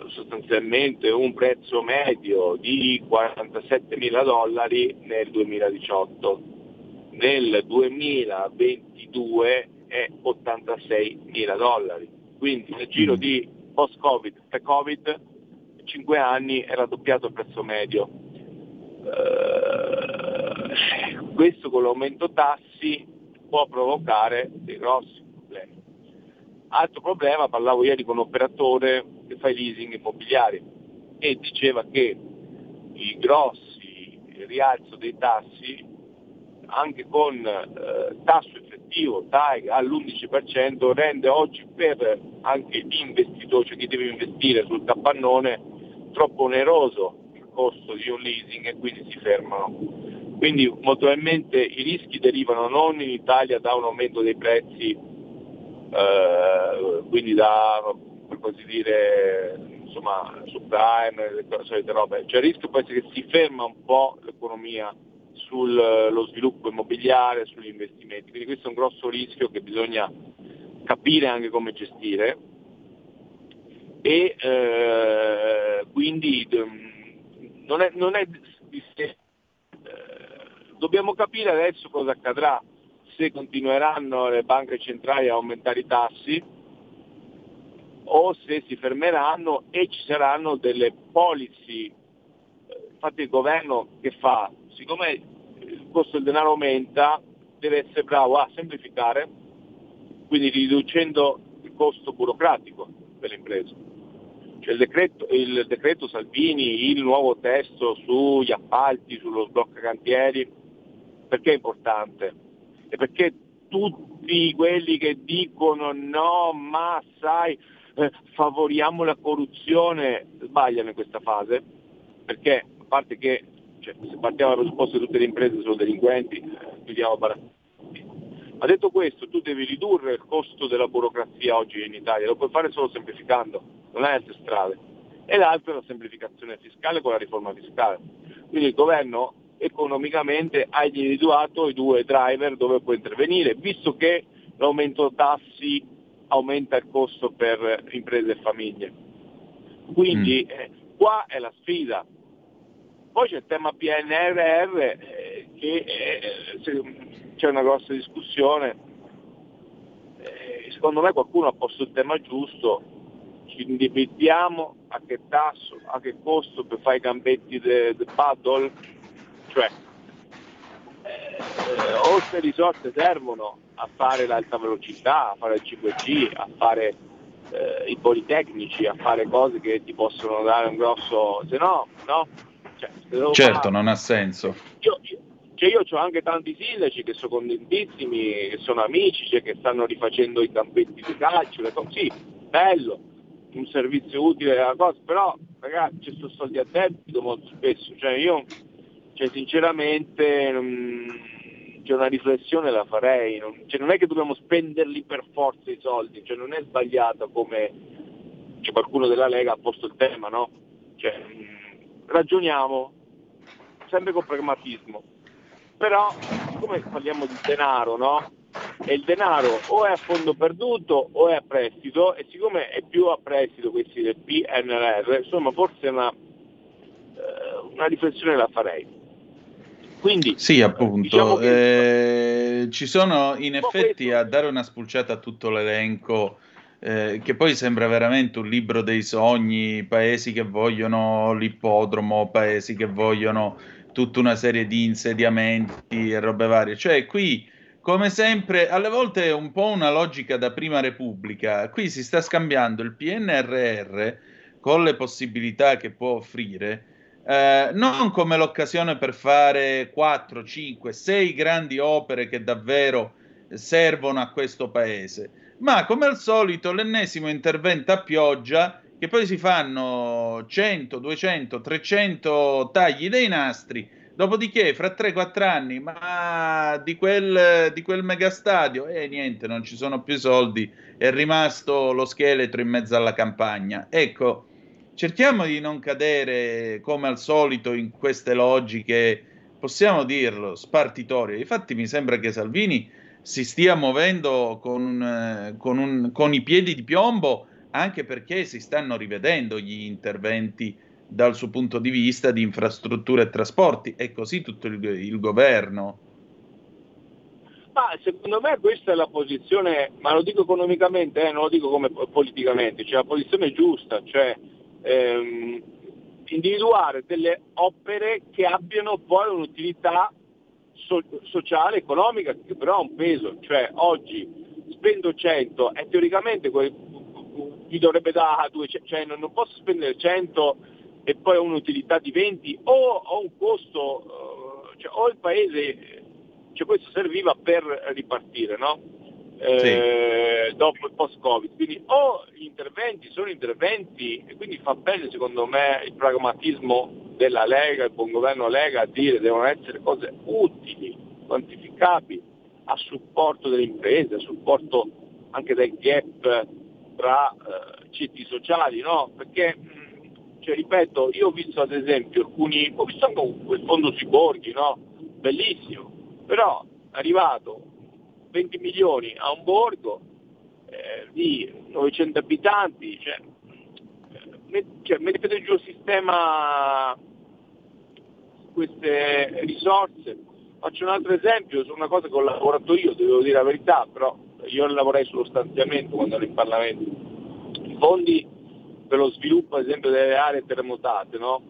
sostanzialmente un prezzo medio di $47.000 nel 2018, nel 2022 è $86.000, quindi nel giro di post-Covid, pre-Covid, 5 anni è raddoppiato il prezzo medio. Questo con l'aumento tassi può provocare dei grossi problemi. Altro problema, parlavo ieri con un operatore che fa i leasing immobiliari e diceva che i grossi il rialzo dei tassi, anche con tasso effettivo TAG all'11%, rende oggi per anche l'investitore, cioè chi deve investire sul capannone, troppo oneroso il costo di un leasing e quindi si fermano. Quindi molto probabilmente i rischi derivano non in Italia da un aumento dei prezzi, quindi da, per così dire, insomma, subprime, le solite robe. Cioè il rischio può essere che si ferma un po' l'economia sullo sviluppo immobiliare, sugli investimenti. Quindi questo è un grosso rischio che bisogna capire anche come gestire e quindi non è di sé. Dobbiamo capire adesso cosa accadrà, se continueranno le banche centrali a aumentare i tassi o se si fermeranno e ci saranno delle policy. Infatti il governo che fa? Siccome il costo del denaro aumenta, deve essere bravo a semplificare, quindi riducendo il costo burocratico delle imprese. Cioè il decreto Salvini, il nuovo testo sugli appalti, sullo sblocca cantieri, perché è importante? E perché tutti quelli che dicono no, ma sai, favoriamo la corruzione, sbagliano in questa fase, perché a parte che, cioè, se partiamo dal presupposto che tutte le imprese sono delinquenti, chiudiamo barattini. Ma detto questo, tu devi ridurre il costo della burocrazia oggi in Italia, lo puoi fare solo semplificando, non hai altre strade. E l'altra è la semplificazione fiscale con la riforma fiscale. Quindi il governo economicamente ha individuato i due driver dove può intervenire, visto che l'aumento tassi aumenta il costo per imprese e famiglie. Quindi qua è la sfida. Poi c'è il tema PNRR, che c'è una grossa discussione. Secondo me qualcuno ha posto il tema giusto. Ci indebitiamo, a che tasso, a che costo, per fare i gambetti del paddle. Cioè, oltre risorse servono a fare l'alta velocità, a fare il 5G, a fare i politecnici, a fare cose che ti possono dare un grosso... Se no, no? Cioè, se certo, fare... non ha senso. Io ho anche tanti sindaci che sono contentissimi, che sono amici, cioè, che stanno rifacendo i campetti di calcio, le cose. Sì, bello, un servizio utile, la cosa, però ragazzi ci sono soldi a debito molto spesso, cioè io... Cioè sinceramente c'è una riflessione la farei, non è che dobbiamo spenderli per forza i soldi, cioè non è sbagliato come qualcuno della Lega ha posto il tema, no? Cioè, ragioniamo sempre con pragmatismo, però come parliamo di denaro, no? E il denaro o è a fondo perduto o è a prestito, e siccome è più a prestito questi del PNRR, insomma forse una riflessione la farei. Quindi, sì, appunto, diciamo che... ci sono in effetti questo... a dare una spulciata a tutto l'elenco, che poi sembra veramente un libro dei sogni, paesi che vogliono l'ippodromo, paesi che vogliono tutta una serie di insediamenti e robe varie. Cioè qui, come sempre, alle volte è un po' una logica da Prima Repubblica, qui si sta scambiando il PNRR con le possibilità che può offrire, non come l'occasione per fare 4, 5, 6 grandi opere che davvero servono a questo paese, ma come al solito l'ennesimo intervento a pioggia, che poi si fanno 100, 200, 300 tagli dei nastri, dopodiché fra 3-4 anni ma di quel megastadio niente, non ci sono più soldi, è rimasto lo scheletro in mezzo alla campagna. Ecco, cerchiamo di non cadere come al solito in queste logiche, possiamo dirlo, spartitorie. Infatti mi sembra che Salvini si stia muovendo con i piedi di piombo, anche perché si stanno rivedendo gli interventi dal suo punto di vista di infrastrutture e trasporti, e così tutto il governo. Ma secondo me questa è la posizione, ma lo dico economicamente, non lo dico come politicamente, cioè la posizione giusta, cioè individuare delle opere che abbiano poi un'utilità sociale, economica, che però ha un peso. Cioè oggi spendo 100 e teoricamente mi dovrebbe dare 200, cioè non posso spendere 100 e poi un'utilità di 20 o un costo, cioè, o il paese, cioè questo serviva per ripartire, no? Sì. Dopo il post-Covid, quindi o gli interventi sono interventi, e quindi fa bene secondo me il pragmatismo della Lega, il buon governo Lega, a dire devono essere cose utili, quantificabili, a supporto delle imprese, a supporto anche del gap tra ceti sociali, no? Perché cioè, ripeto, io ho visto ad esempio alcuni, ho visto anche quel fondo sui borghi, no? Bellissimo, però è arrivato 20 milioni a un borgo di 900 abitanti, cioè mettete giù il sistema, queste risorse. Faccio un altro esempio su una cosa che ho lavorato io, devo dire la verità, però io lavorai sullo stanziamento quando ero in Parlamento, i fondi per lo sviluppo ad esempio delle aree terremotate, no?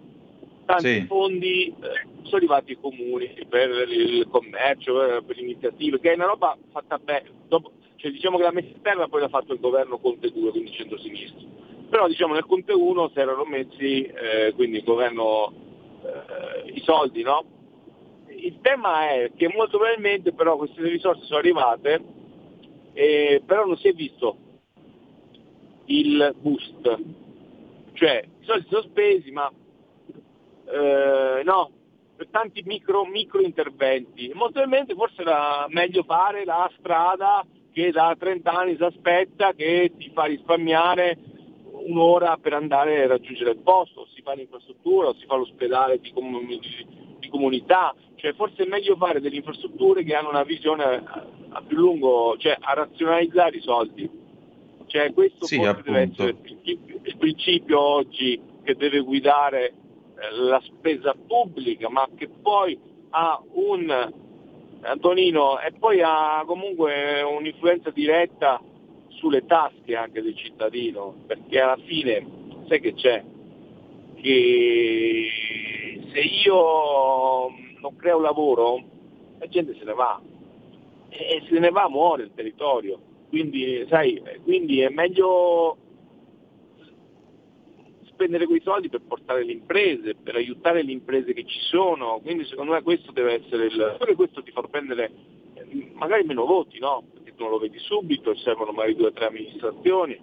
Tanti sì. Fondi sono arrivati ai comuni per il commercio, per l'iniziativa, che è una roba fatta bene. Cioè, diciamo che la messa in terra poi l'ha fatto il governo Conte 2, quindi centro-sinistro. Però diciamo nel Conte 1 si erano messi quindi il governo i soldi, no? Il tema è che molto probabilmente però queste risorse sono arrivate, però non si è visto il boost. Cioè i soldi sono spesi, ma no, per tanti micro interventi. Molto probabilmente forse era meglio fare la strada che da 30 anni si aspetta, che ti fa risparmiare un'ora per andare a raggiungere il posto, o si fa l'infrastruttura, o si fa l'ospedale di comunità. Cioè forse è meglio fare delle infrastrutture che hanno una visione a più lungo, cioè a razionalizzare i soldi. Cioè questo sì, forse appunto. Deve essere il principio oggi che deve guidare la spesa pubblica, ma che poi ha un Antonino e poi ha comunque un'influenza diretta sulle tasche anche del cittadino, perché alla fine sai che c'è, che se io non creo lavoro la gente se ne va, e se ne va muore il territorio, quindi sai, quindi è meglio spendere quei soldi per portare le imprese, per aiutare le imprese che ci sono, quindi secondo me questo deve essere il. Questo ti fa prendere magari meno voti, no? Perché tu non lo vedi subito, servono magari 2 o 3 amministrazioni,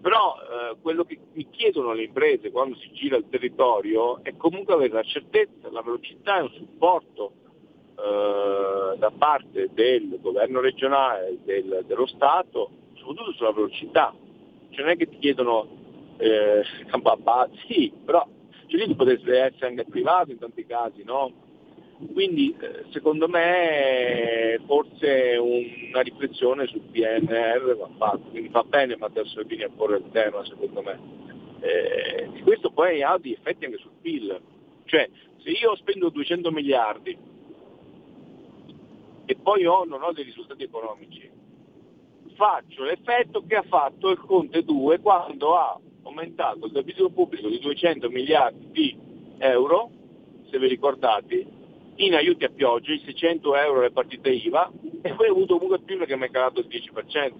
però quello che mi chiedono le imprese quando si gira il territorio è comunque avere la certezza, la velocità e un supporto da parte del governo regionale, dello Stato, soprattutto sulla velocità. Cioè non è che ti chiedono Campabà, sì, però cioè, lì potrebbe essere anche privato in tanti casi, no? Quindi secondo me forse una riflessione sul PNR va fatta, quindi fa bene Matteo Salvini a porre il tema, secondo me. Questo poi ha degli effetti anche sul PIL, cioè se io spendo 200 miliardi e poi non ho dei risultati economici, faccio l'effetto che ha fatto il Conte 2 quando ha aumentato il debito pubblico di 200 miliardi di euro, se vi ricordate, in aiuti a pioggia, i 600 euro le partite IVA, e poi ha avuto comunque più perché mi è calato il 10%. Cioè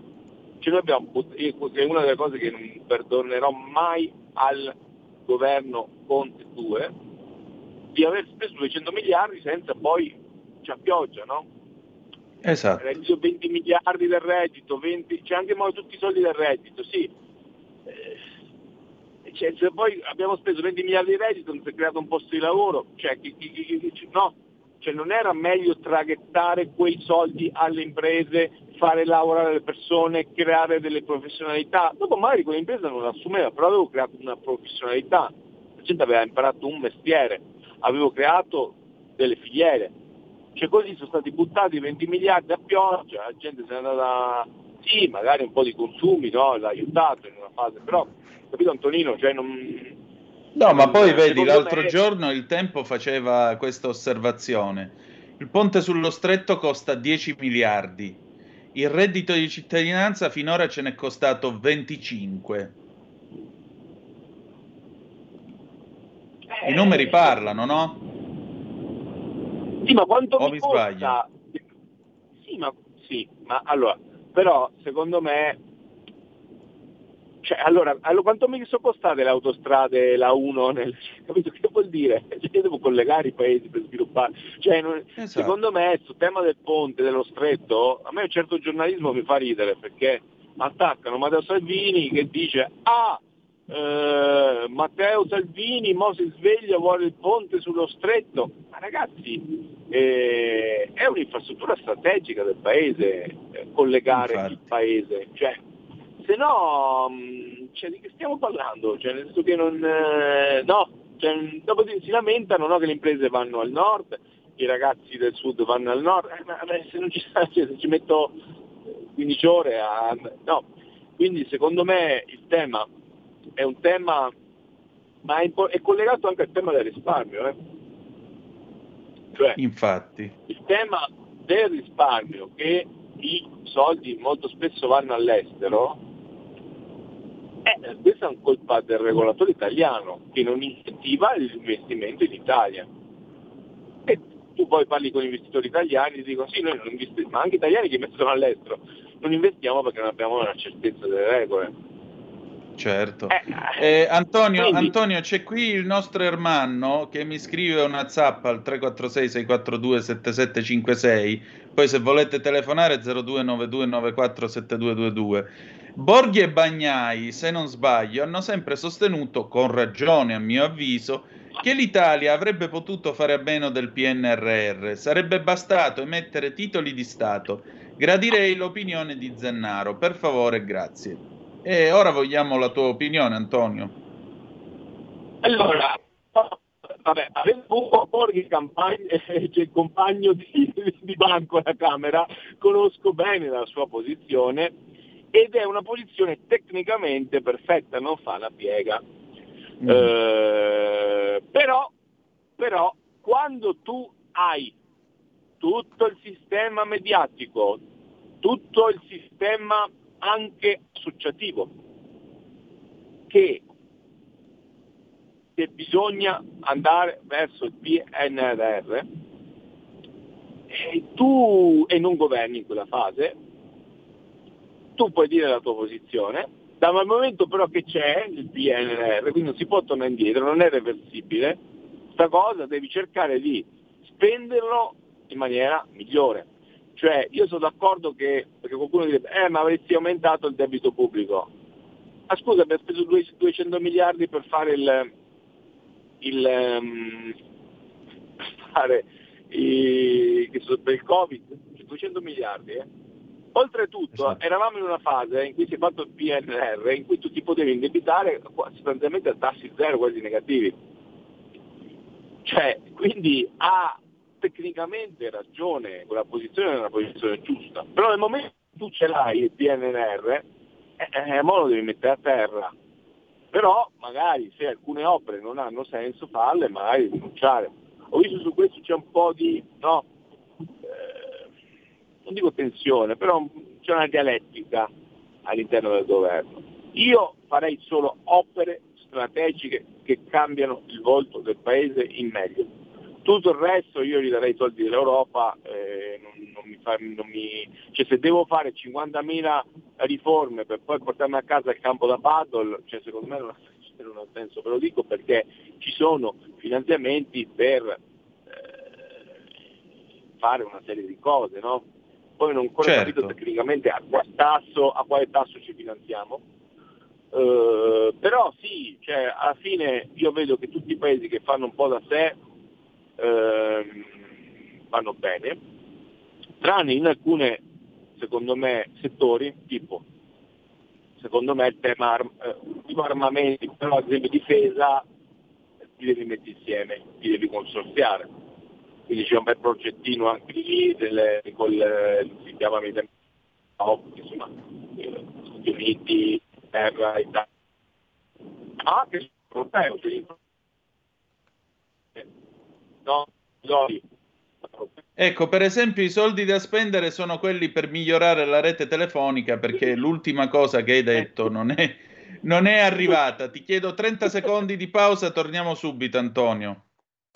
noi abbiamo, è una delle cose che non perdonerò mai al governo Conte 2, di aver speso 200 miliardi senza poi c'è pioggia, no? Esatto. 20 miliardi del reddito, 20, cioè anche tutti i soldi del reddito, sì. Cioè, se poi abbiamo speso 20 miliardi di reddito, non si è creato un posto di lavoro, cioè, no, cioè non era meglio traghettare quei soldi alle imprese, fare lavorare le persone, creare delle professionalità? Dopo magari quell'impresa non assumeva, però avevo creato una professionalità, la gente aveva imparato un mestiere, avevo creato delle filiere, cioè così sono stati buttati 20 miliardi a pioggia, la gente se n'è andata, sì, magari un po' di consumi, no? L'ha aiutato in una fase, però capito Antonino, cioè non... No, ma poi vedi, l'altro giorno Il Tempo faceva questa osservazione. Il ponte sullo stretto costa 10 miliardi. Il reddito di cittadinanza finora ce n'è costato 25. I numeri parlano, no? Sì, ma quanto o mi costa? Sbaglio? Sì, ma allora, però secondo me Cioè, allora, quanto mi sono costate le autostrade, la 1, capito che vuol dire? Cioè, io devo collegare i paesi per sviluppare. Cioè, non, esatto. Secondo me, sul tema del ponte, dello stretto, a me un certo giornalismo mi fa ridere, perché attaccano Matteo Salvini che dice Matteo Salvini mo si sveglia, vuole il ponte sullo stretto. Ma ragazzi, è un'infrastruttura strategica del paese, collegare Infatti. Il paese, cioè se no, cioè, di che stiamo parlando? Cioè, nel senso che non no, cioè, dopo si lamentano, no, che le imprese vanno al nord, i ragazzi del sud vanno al nord, ma se non ci sta, cioè, se ci metto 15 ore a no. Quindi secondo me il tema è un tema, ma è collegato anche al tema del risparmio, Cioè, infatti, il tema del risparmio, che i soldi molto spesso vanno all'estero. Questa è una colpa del regolatore italiano che non incentiva l'investimento in Italia. E tu poi parli con investitori italiani e dicono sì, noi non investiamo, ma anche italiani che investono all'estero, non investiamo perché non abbiamo una certezza delle regole. Certo. Antonio, c'è qui il nostro Ermanno che mi scrive una zappa al 346-642-7756, poi se volete telefonare 0292947222. Borghi e Bagnai, se non sbaglio, hanno sempre sostenuto, con ragione a mio avviso, che l'Italia avrebbe potuto fare a meno del PNRR, sarebbe bastato emettere titoli di Stato. Gradirei l'opinione di Zennaro, per favore, grazie. E ora vogliamo la tua opinione, Antonio. Allora, vabbè, avevo Borghi compagno di banco alla Camera, conosco bene la sua posizione, ed è una posizione tecnicamente perfetta, non fa la piega. Però quando tu hai tutto il sistema mediatico, tutto il sistema anche associativo, che se bisogna andare verso il PNRR e non governi in quella fase, tu puoi dire la tua posizione, dal momento però che c'è il PNRR, quindi non si può tornare indietro, non è reversibile, sta cosa devi cercare di spenderlo in maniera migliore. Cioè, io sono d'accordo che, perché qualcuno direbbe, ma avresti aumentato il debito pubblico. Ma scusa, abbiamo speso 200 miliardi per fare per il Covid, 200 miliardi, Oltretutto esatto. Eravamo in una fase in cui si è fatto il PNR, in cui tu ti potevi indebitare sostanzialmente a tassi zero, quasi negativi. Cioè, quindi ha tecnicamente ragione, quella posizione è una posizione giusta, però nel momento che tu ce l'hai il PNR, mo lo devi mettere a terra. Però magari se alcune opere non hanno senso farle, magari rinunciare. Ho visto su questo c'è un po' di... non dico tensione, però c'è una dialettica all'interno del governo. Io farei solo opere strategiche che cambiano il volto del paese in meglio. Tutto il resto io gli darei i soldi dell'Europa, cioè, se devo fare 50.000 riforme per poi portarmi a casa il campo da paddle, cioè, secondo me non ha senso, ve lo dico, perché ci sono finanziamenti per fare una serie di cose, no? Poi non ho ancora capito tecnicamente a quale tasso ci finanziamo, però sì, cioè, alla fine io vedo che tutti i paesi che fanno un po' da sé vanno bene, tranne in alcune, secondo me, settori, tipo, secondo me il tema armamenti, però ad esempio difesa, ti devi mettere insieme, ti devi consorziare. Quindi c'è un bel progettino anche lì, si chiama Minitel, insomma, Stati Uniti, Terra, Italia. Che sono europeo. No, sorry. Ecco, per esempio i soldi da spendere sono quelli per migliorare la rete telefonica, perché l'ultima cosa che hai detto non è arrivata. Ti chiedo 30 secondi di pausa, torniamo subito, Antonio.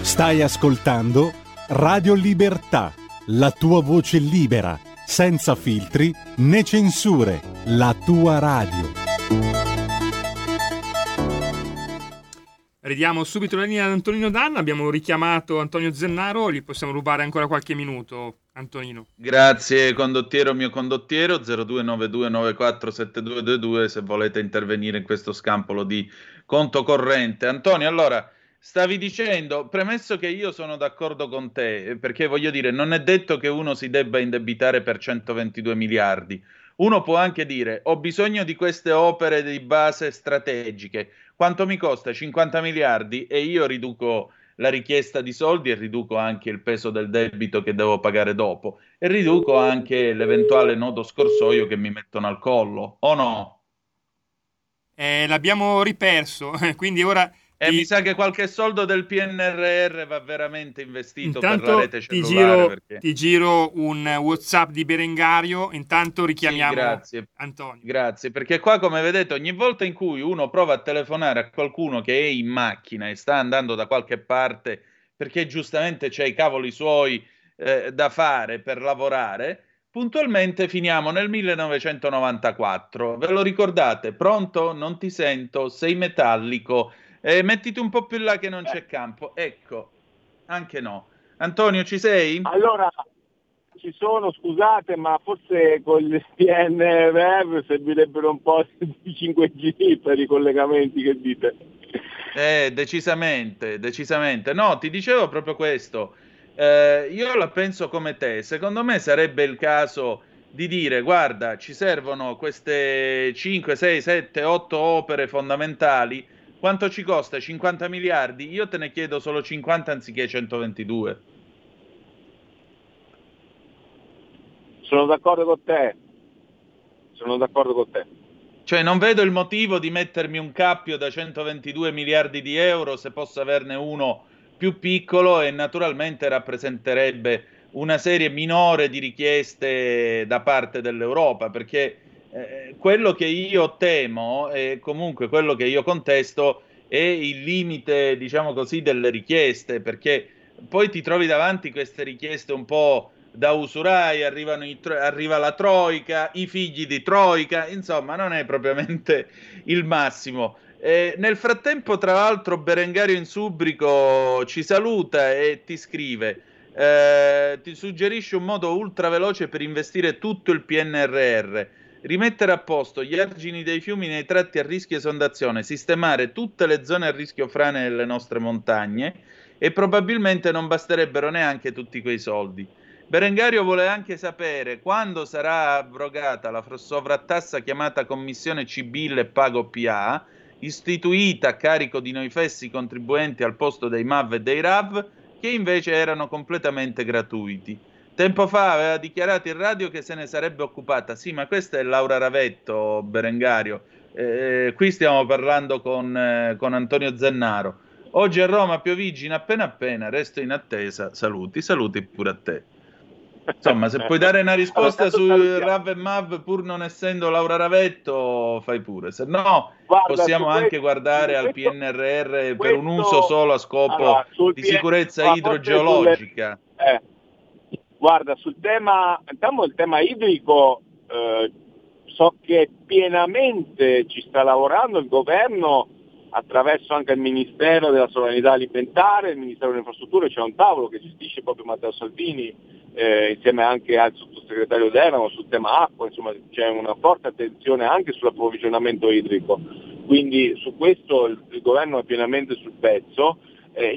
Stai ascoltando Radio Libertà, la tua voce libera, senza filtri né censure, la tua radio. Ridiamo subito la linea ad Antonino D'Anna, abbiamo richiamato Antonio Zennaro, gli possiamo rubare ancora qualche minuto. Antonino. Grazie condottiero, mio condottiero, 0292947222 se volete intervenire in questo scampolo di conto corrente. Antonio, allora... Stavi dicendo, premesso che io sono d'accordo con te, perché voglio dire, non è detto che uno si debba indebitare per 122 miliardi. Uno può anche dire, ho bisogno di queste opere di base strategiche, quanto mi costa? 50 miliardi e io riduco la richiesta di soldi e riduco anche il peso del debito che devo pagare dopo e riduco anche l'eventuale nodo scorsoio che mi mettono al collo, o no? L'abbiamo riperso, quindi ora... mi sa che qualche soldo del PNRR va veramente investito intanto per la rete cellulare. Ti giro un WhatsApp di Berengario, intanto richiamiamo Antonio. Grazie, perché qua come vedete ogni volta in cui uno prova a telefonare a qualcuno che è in macchina e sta andando da qualche parte perché giustamente c'è i cavoli suoi da fare per lavorare, puntualmente finiamo nel 1994. Ve lo ricordate? Pronto? Non ti sento, sei metallico. Mettiti un po' più in là che non c'è campo. Ecco, anche no. Antonio, ci sei? Allora, ci sono, scusate, ma forse con il PNRR servirebbero un po' di 5G per i collegamenti, che dite? Decisamente. No, ti dicevo proprio questo. Io la penso come te. Secondo me sarebbe il caso di dire, guarda, ci servono queste 5, 6, 7, 8 opere fondamentali. Quanto ci costa? 50 miliardi? Io te ne chiedo solo 50 anziché 122. Sono d'accordo con te. Cioè non vedo il motivo di mettermi un cappio da 122 miliardi di euro se posso averne uno più piccolo e naturalmente rappresenterebbe una serie minore di richieste da parte dell'Europa, perché... quello che io temo e comunque quello che io contesto è il limite, diciamo così, delle richieste, perché poi ti trovi davanti queste richieste un po' da usurai, arriva la Troica, i figli di Troica, insomma non è propriamente il massimo. Nel frattempo tra l'altro Berengario in Subrico ci saluta e ti scrive: ti suggerisce un modo ultraveloce per investire tutto il PNRR. Rimettere a posto gli argini dei fiumi nei tratti a rischio esondazione, sistemare tutte le zone a rischio frane delle nostre montagne e probabilmente non basterebbero neanche tutti quei soldi. Berengario vuole anche sapere quando sarà abrogata la sovrattassa chiamata Commissione CBIL e Pago PA, istituita a carico di noi fessi contribuenti al posto dei MAV e dei RAV, che invece erano completamente gratuiti. Tempo fa aveva dichiarato in radio che se ne sarebbe occupata. Sì, ma questa è Laura Ravetto, Berengario. Qui stiamo parlando con Antonio Zennaro. Oggi a Roma piovigina appena, resto in attesa. Saluti pure a te. Insomma, se puoi dare una risposta su Rav e Mav, pur non essendo Laura Ravetto, fai pure. Se no, possiamo anche guardare al PNRR per un uso solo a scopo di sicurezza idrogeologica. Guarda, sul tema, intanto il tema idrico, so che pienamente ci sta lavorando il governo attraverso anche il Ministero della Sovranità Alimentare, il Ministero delle Infrastrutture, c'è un tavolo che gestisce proprio Matteo Salvini, insieme anche al sottosegretario D'Anna sul tema acqua, insomma c'è una forte attenzione anche sull'approvvigionamento idrico, quindi su questo il governo è pienamente sul pezzo,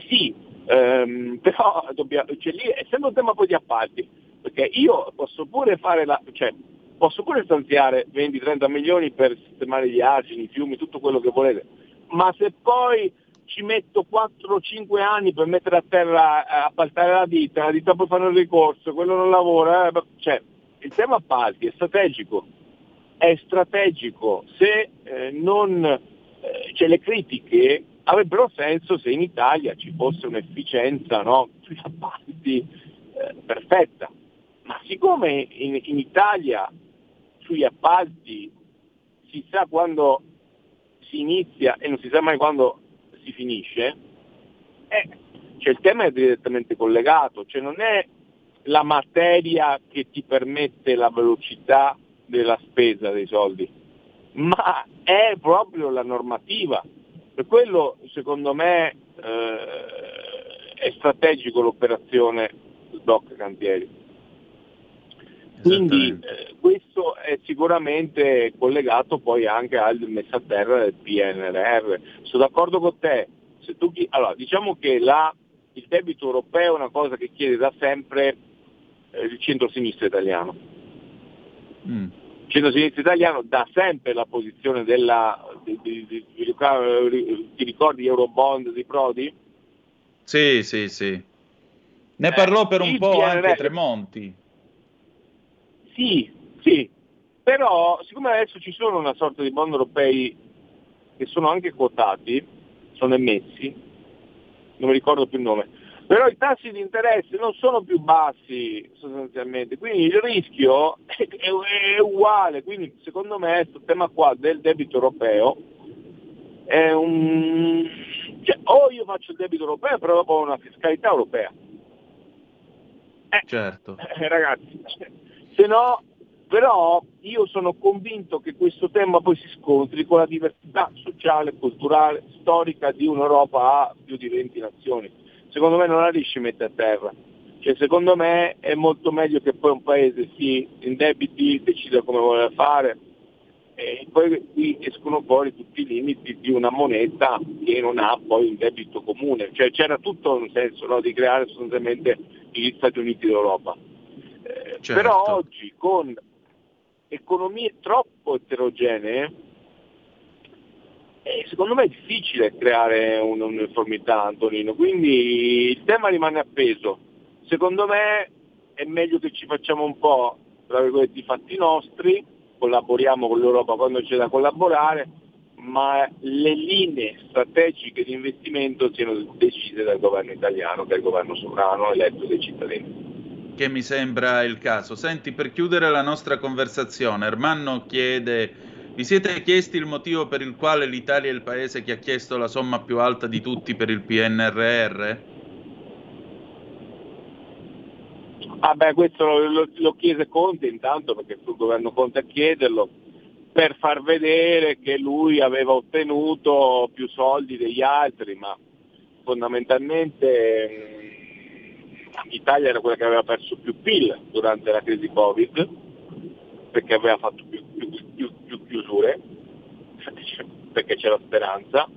sì. Però cioè, lì è sempre un tema poi di appalti, perché io posso pure posso pure stanziare 20-30 milioni per sistemare gli argini, i fiumi, tutto quello che volete, ma se poi ci metto 4-5 anni per mettere a terra, appaltare la ditta poi fare un ricorso, quello non lavora, cioè il tema appalti è strategico. È strategico, se non cioè le critiche avrebbero senso se in Italia ci fosse un'efficienza, no, sugli appalti perfetta, ma siccome in Italia sugli appalti si sa quando si inizia e non si sa mai quando si finisce, cioè il tema è direttamente collegato, cioè non è la materia che ti permette la velocità della spesa dei soldi, ma è proprio la normativa. Per quello secondo me è strategico l'operazione sblocca cantieri. Quindi questo è sicuramente collegato poi anche al messa a terra del PNRR. Sono d'accordo con te. Se tu allora, diciamo che il debito europeo è una cosa che chiede da sempre il centro-sinistra italiano. Il centro-sinistra italiano dà sempre la posizione ti ricordi Eurobond di Prodi? Sì. Ne parlò per un po' anche Tremonti. Sì, però siccome adesso ci sono una sorta di bond europei che sono anche quotati, sono emessi, non mi ricordo più il nome, però i tassi di interesse non sono più bassi sostanzialmente, quindi il rischio è uguale, quindi secondo me questo tema qua del debito europeo è cioè, o io faccio il debito europeo però dopo ho una fiscalità europea. Certo. Ragazzi. Se no, però io sono convinto che questo tema poi si scontri con la diversità sociale, culturale, storica di un'Europa a più di 20 nazioni. Secondo me non la riesci a mettere a terra. Cioè, secondo me è molto meglio che poi un paese si indebiti, decida come vuole fare e poi qui escono fuori tutti i limiti di una moneta che non ha poi un debito comune. Cioè c'era tutto un senso, no, di creare sostanzialmente gli Stati Uniti d'Europa. Certo. Però oggi con economie troppo eterogenee secondo me è difficile creare un'uniformità, Antonino, quindi il tema rimane appeso. Secondo me è meglio che ci facciamo un po' tra virgolette i fatti nostri, collaboriamo con l'Europa quando c'è da collaborare, ma le linee strategiche di investimento siano decise dal governo italiano, che è il governo sovrano eletto dai cittadini. Che mi sembra il caso. Senti, per chiudere la nostra conversazione, Ermanno chiede: vi siete chiesti il motivo per il quale l'Italia è il paese che ha chiesto la somma più alta di tutti per il PNRR? Ah beh, questo lo chiese Conte intanto, perché fu il governo Conte a chiederlo, per far vedere che lui aveva ottenuto più soldi degli altri, ma fondamentalmente l'Italia era quella che aveva perso più PIL durante la crisi Covid, perché aveva fatto più chiusure, perché c'era speranza.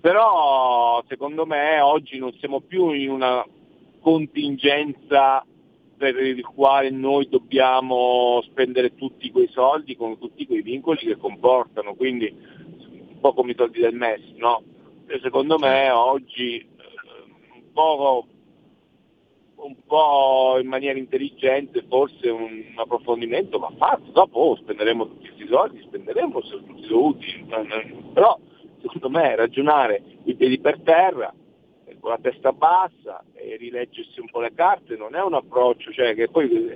Però secondo me oggi non siamo più in una contingenza per il quale noi dobbiamo spendere tutti quei soldi con tutti quei vincoli che comportano, quindi un po' come i soldi del MES, no? E secondo me oggi un po' in maniera intelligente forse un approfondimento va fatto, dopo spenderemo tutti questi soldi, spenderemo se tutti sono utili, però secondo me ragionare i piedi per terra con la testa bassa e rileggersi un po' le carte non è un approccio, cioè che poi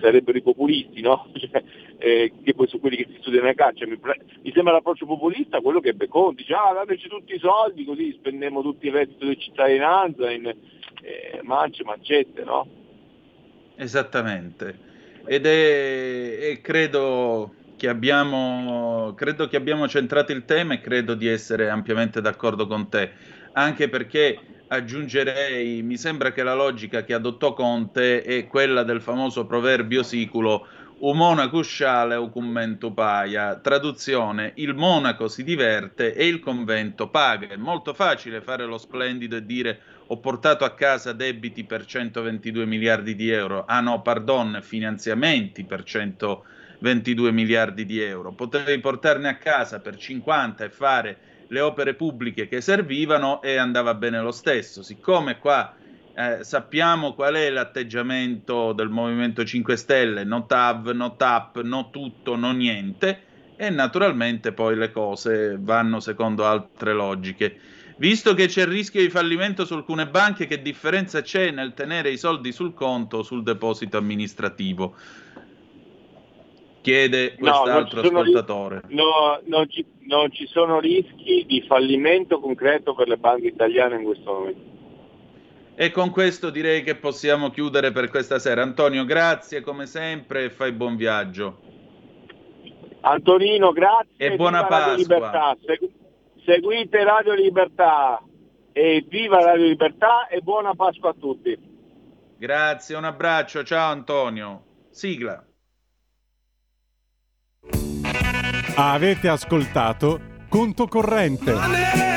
sarebbero i populisti, no? Che poi sono quelli che si studiano le carte, cioè, mi sembra l'approccio populista quello che Conte dice, dateci tutti i soldi così spendiamo tutti il reddito di cittadinanza in mancette, no? Esattamente. Ed credo che abbiamo centrato il tema e credo di essere ampiamente d'accordo con te, anche perché aggiungerei, mi sembra che la logica che adottò Conte è quella del famoso proverbio siculo «U monaco sciale o convento paia», traduzione «il monaco si diverte e il convento paga». È molto facile fare lo splendido e dire «ho portato a casa debiti per 122 miliardi di euro», finanziamenti per 122 miliardi di euro, potevi portarne a casa per 50 e fare le opere pubbliche che servivano e andava bene lo stesso. Siccome qua sappiamo qual è l'atteggiamento del Movimento 5 Stelle, no TAV, no TAP, no tutto, no niente, e naturalmente poi le cose vanno secondo altre logiche. Visto che c'è il rischio di fallimento su alcune banche, che differenza c'è nel tenere i soldi sul conto o sul deposito amministrativo? Chiede quest'altro ascoltatore. Non ci sono rischi di fallimento concreto per le banche italiane in questo momento. E con questo direi che possiamo chiudere per questa sera. Antonio, grazie come sempre e fai buon viaggio. Antonino, grazie e buona Pasqua. Seguite Radio Libertà e viva Radio Libertà e buona Pasqua a tutti. Grazie, un abbraccio, ciao Antonio. Sigla. Avete ascoltato Conto Corrente.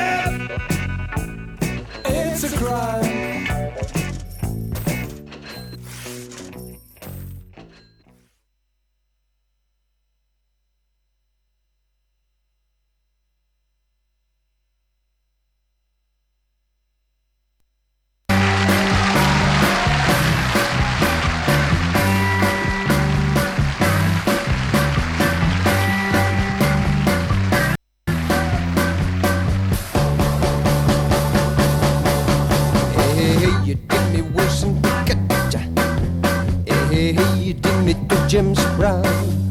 James Brown,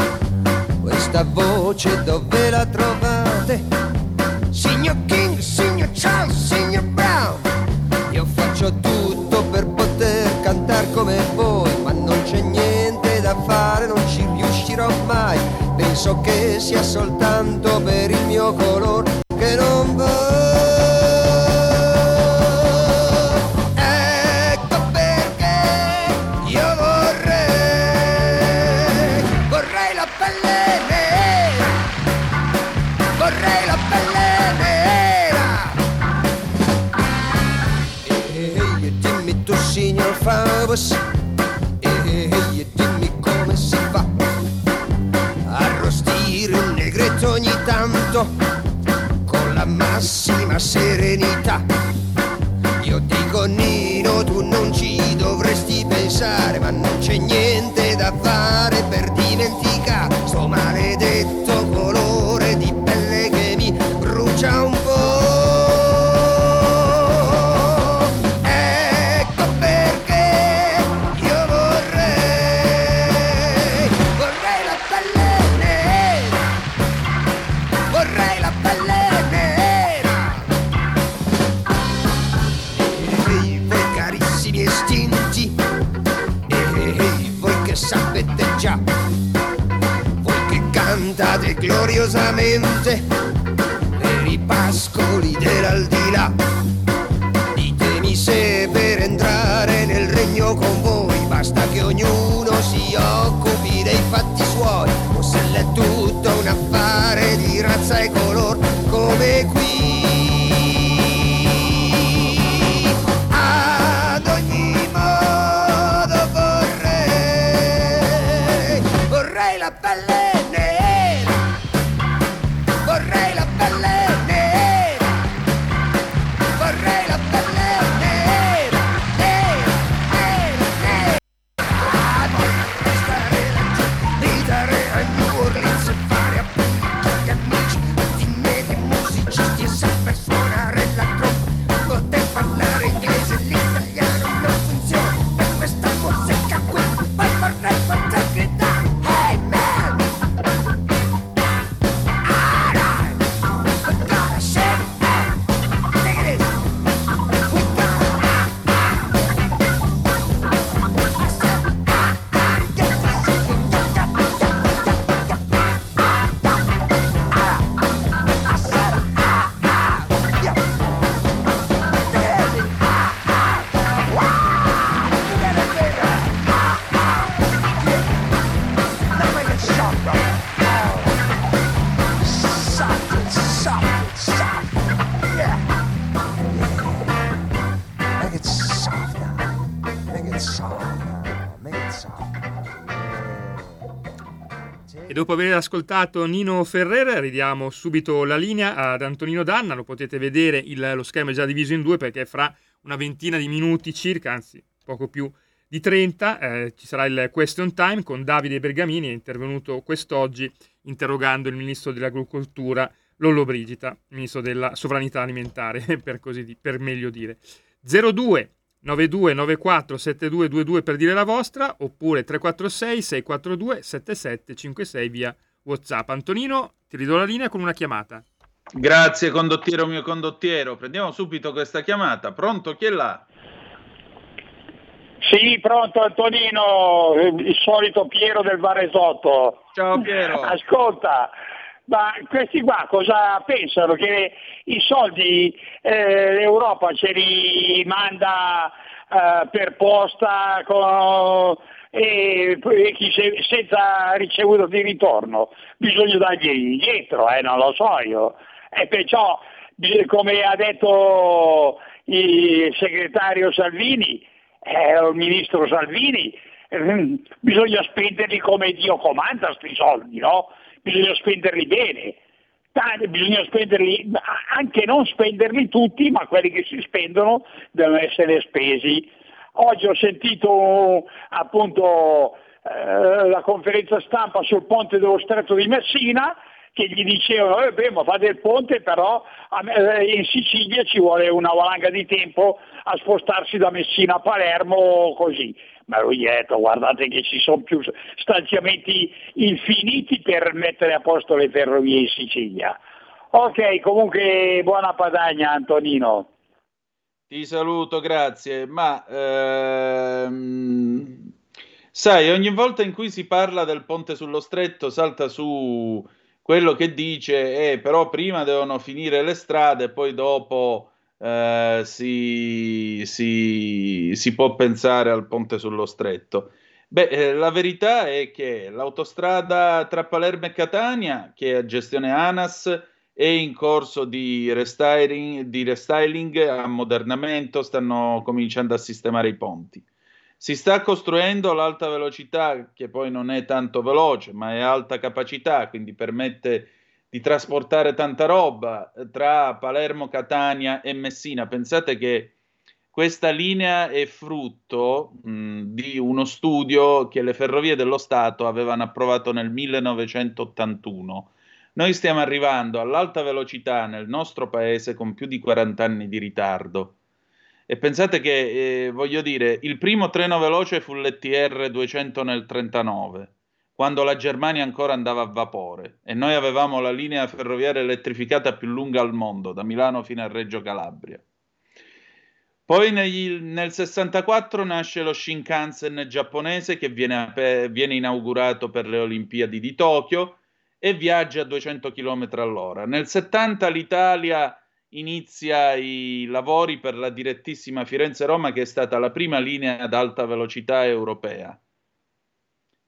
questa voce dove la trovate? Signor King, signor Charles, signor Brown, io faccio tutto per poter cantare come voi, ma non c'è niente da fare, non ci riuscirò mai, penso che sia soltanto per il mio color che non voglio. E dimmi come si fa arrostire un negretto ogni tanto con la massima serenità. Io dico Nino, tu non ci dovresti pensare, ma non c'è niente da fare per dimenticare sto maledetto colore di pelle che mi brucia un po'. Cantate gloriosamente nei ripascoli dell'aldilà, ditemi se per entrare nel regno con voi basta che ognuno si occupi dei fatti suoi, o se è tutto un affare di razza e color come qui. E dopo aver ascoltato Nino Ferrer ridiamo subito la linea ad Antonino D'Anna. Lo potete vedere, lo schema è già diviso in due, perché fra una ventina di minuti circa, anzi poco più di 30, ci sarà il question time con Davide Bergamini, è intervenuto quest'oggi interrogando il ministro dell'agricoltura Lollobrigida, il ministro della sovranità alimentare per meglio dire. 02 92 94 7222 per dire la vostra, oppure 346 642 7756 via WhatsApp. Antonino, ti ridò la linea con una chiamata. Grazie condottiero, mio condottiero, prendiamo subito questa chiamata. Pronto, chi è là? Sì, pronto Antonino, il solito Piero del Varesotto. Ciao Piero. Ascolta, ma questi qua cosa pensano? Che i soldi l'Europa ce li manda per posta senza ricevuto di ritorno? Bisogna dargli indietro, non lo so io. E perciò, come ha detto il segretario Salvini, il ministro Salvini, bisogna spenderli come Dio comanda questi soldi, no? Bisogna spenderli bene, bisogna spenderli, anche non spenderli tutti, ma quelli che si spendono devono essere spesi. Oggi ho sentito appunto la conferenza stampa sul ponte dello Stretto di Messina, che gli dicevano ma fate il ponte, però in Sicilia ci vuole una valanga di tempo a spostarsi da Messina a Palermo così. Ma lui ha detto guardate che ci sono più stanziamenti infiniti per mettere a posto le ferrovie in Sicilia. Ok, comunque buona padagna Antonino. Ti saluto, grazie. Ma sai, ogni volta in cui si parla del ponte sullo stretto salta su quello che dice però prima devono finire le strade, poi dopo si può pensare al ponte sullo stretto. La verità è che l'autostrada tra Palermo e Catania, che è a gestione ANAS, è in corso di restyling, ammodernamento, stanno cominciando a sistemare i ponti. Si sta costruendo l'alta velocità, che poi non è tanto veloce, ma è alta capacità, quindi permette di trasportare tanta roba tra Palermo, Catania e Messina. Pensate che questa linea è frutto di uno studio che le Ferrovie dello Stato avevano approvato nel 1981. Noi stiamo arrivando all'alta velocità nel nostro paese con più di 40 anni di ritardo. E pensate che, il primo treno veloce fu l'ETR 200 nel 1939, quando la Germania ancora andava a vapore, e noi avevamo la linea ferroviaria elettrificata più lunga al mondo, da Milano fino a Reggio Calabria. Poi nel 64 nasce lo Shinkansen giapponese, che viene inaugurato per le Olimpiadi di Tokyo e viaggia a 200 km all'ora. Nel 70 l'Italia inizia i lavori per la direttissima Firenze-Roma, che è stata la prima linea ad alta velocità europea.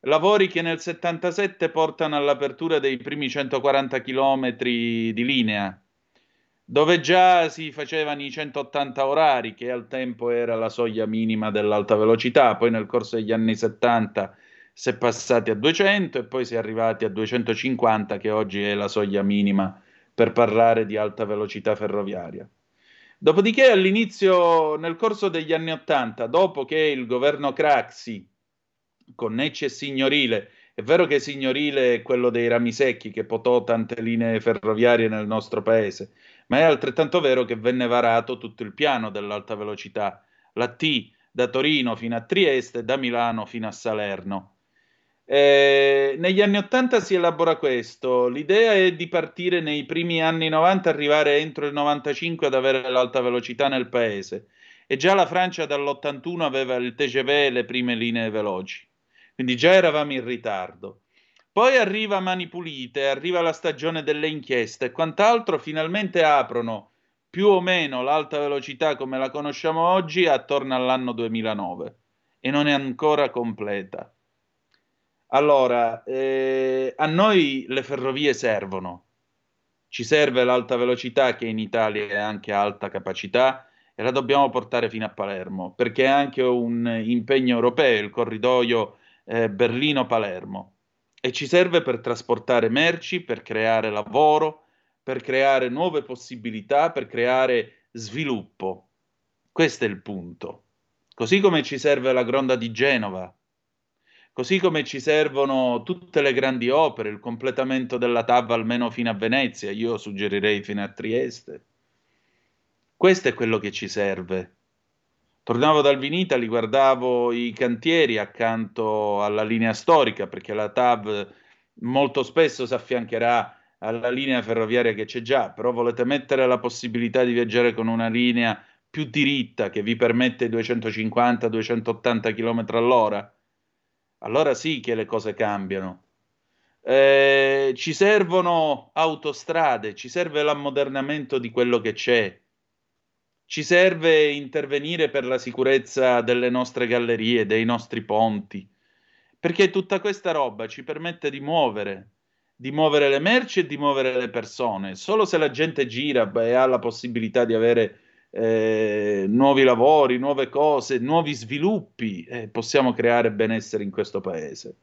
Lavori che nel 77 portano all'apertura dei primi 140 km di linea, dove già si facevano i 180 orari, che al tempo era la soglia minima dell'alta velocità. Poi nel corso degli anni 70 si è passati a 200 e poi si è arrivati a 250, che oggi è la soglia minima per parlare di alta velocità ferroviaria. Dopodiché all'inizio, nel corso degli anni 80, dopo che il governo Craxi, con Necci e Signorile, è vero che Signorile è quello dei rami secchi che potò tante linee ferroviarie nel nostro paese, ma è altrettanto vero che venne varato tutto il piano dell'alta velocità, la T da Torino fino a Trieste, da Milano fino a Salerno. Negli anni 80 si elabora questo, l'idea è di partire nei primi anni 90, arrivare entro il 95 ad avere l'alta velocità nel paese, e già la Francia dall'81 aveva il TGV e le prime linee veloci, quindi già eravamo in ritardo. Poi arriva Mani Pulite, arriva la stagione delle inchieste e quant'altro, finalmente aprono più o meno l'alta velocità come la conosciamo oggi attorno all'anno 2009 e non è ancora completa. Allora, a noi le ferrovie servono, ci serve l'alta velocità, che in Italia è anche alta capacità, e la dobbiamo portare fino a Palermo, perché è anche un impegno europeo, il corridoio Berlino-Palermo, e ci serve per trasportare merci, per creare lavoro, per creare nuove possibilità, per creare sviluppo. Questo è il punto. Così come ci serve la Gronda di Genova, così come ci servono tutte le grandi opere, il completamento della TAV almeno fino a Venezia, io suggerirei fino a Trieste. Questo è quello che ci serve. Tornavo dal Vinitaly, guardavo i cantieri accanto alla linea storica, perché la TAV molto spesso si affiancherà alla linea ferroviaria che c'è già, però volete mettere la possibilità di viaggiare con una linea più diritta, che vi permette 250-280 km all'ora? Allora sì che le cose cambiano. Ci servono autostrade, ci serve l'ammodernamento di quello che c'è, ci serve intervenire per la sicurezza delle nostre gallerie, dei nostri ponti, perché tutta questa roba ci permette di muovere le merci e di muovere le persone. Solo se la gente gira e ha la possibilità di avere nuovi lavori, nuove cose, nuovi sviluppi, possiamo creare benessere in questo paese.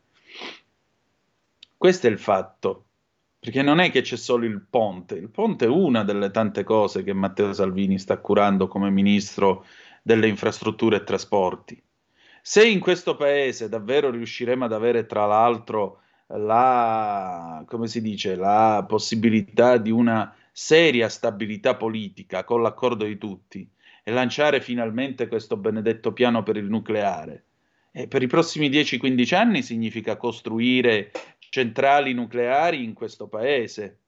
Questo è il fatto, perché non è che c'è solo il ponte è una delle tante cose che Matteo Salvini sta curando come ministro delle infrastrutture e trasporti. Se in questo paese davvero riusciremo ad avere, tra l'altro, la possibilità di una seria stabilità politica con l'accordo di tutti e lanciare finalmente questo benedetto piano per il nucleare, e per i prossimi 10-15 anni significa costruire centrali nucleari in questo paese,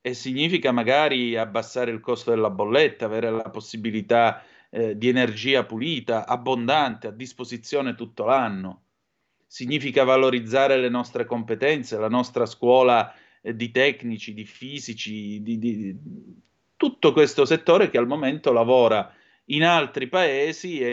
e significa magari abbassare il costo della bolletta, avere la possibilità di energia pulita, abbondante, a disposizione tutto l'anno, significa valorizzare le nostre competenze, la nostra scuola di tecnici, di fisici, di tutto questo settore che al momento lavora in altri paesi e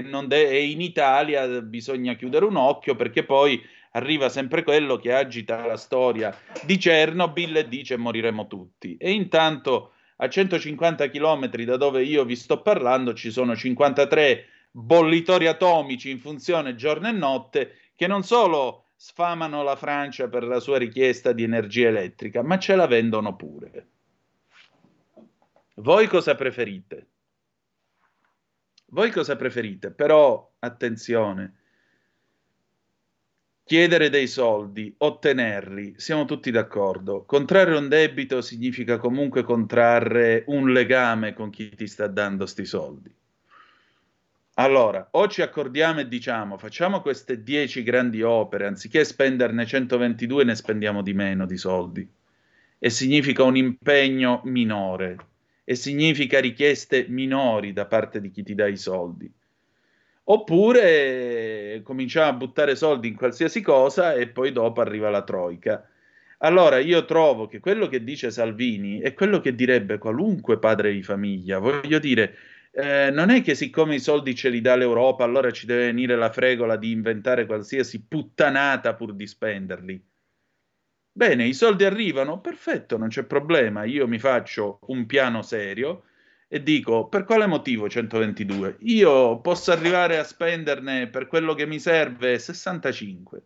in Italia bisogna chiudere un occhio, perché poi arriva sempre quello che agita la storia di Chernobyl e dice moriremo tutti. E intanto a 150 km da dove io vi sto parlando ci sono 53 bollitori atomici in funzione giorno e notte, che non solo sfamano la Francia per la sua richiesta di energia elettrica, ma ce la vendono pure. Voi cosa preferite? Voi cosa preferite? Però, attenzione, chiedere dei soldi, ottenerli, siamo tutti d'accordo. Contrarre un debito significa comunque contrarre un legame con chi ti sta dando sti soldi. Allora, o ci accordiamo e diciamo facciamo queste 10 grandi opere, anziché spenderne 122 ne spendiamo di meno di soldi, e significa un impegno minore, e significa richieste minori da parte di chi ti dà i soldi, oppure cominciamo a buttare soldi in qualsiasi cosa e poi dopo arriva la troika. Allora io trovo che quello che dice Salvini è quello che direbbe qualunque padre di famiglia, voglio dire. Non è che siccome i soldi ce li dà l'Europa allora ci deve venire la fregola di inventare qualsiasi puttanata pur di spenderli. Bene, i soldi arrivano, perfetto, non c'è problema, io mi faccio un piano serio e dico per quale motivo 122? Io posso arrivare a spenderne per quello che mi serve 65,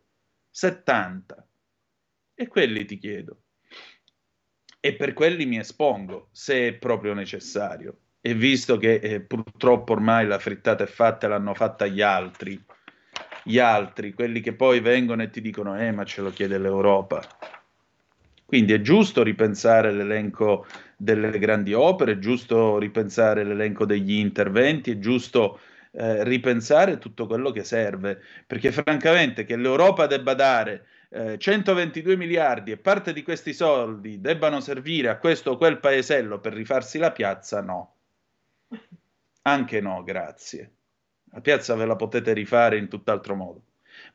70, e quelli ti chiedo, e per quelli mi espongo se è proprio necessario. E visto che purtroppo ormai la frittata è fatta, l'hanno fatta gli altri, quelli che poi vengono e ti dicono ma ce lo chiede l'Europa. Quindi è giusto ripensare l'elenco delle grandi opere, è giusto ripensare l'elenco degli interventi, è giusto ripensare tutto quello che serve, perché francamente che l'Europa debba dare 122 miliardi e parte di questi soldi debbano servire a questo o quel paesello per rifarsi la piazza, no. Anche no, grazie. La piazza ve la potete rifare in tutt'altro modo.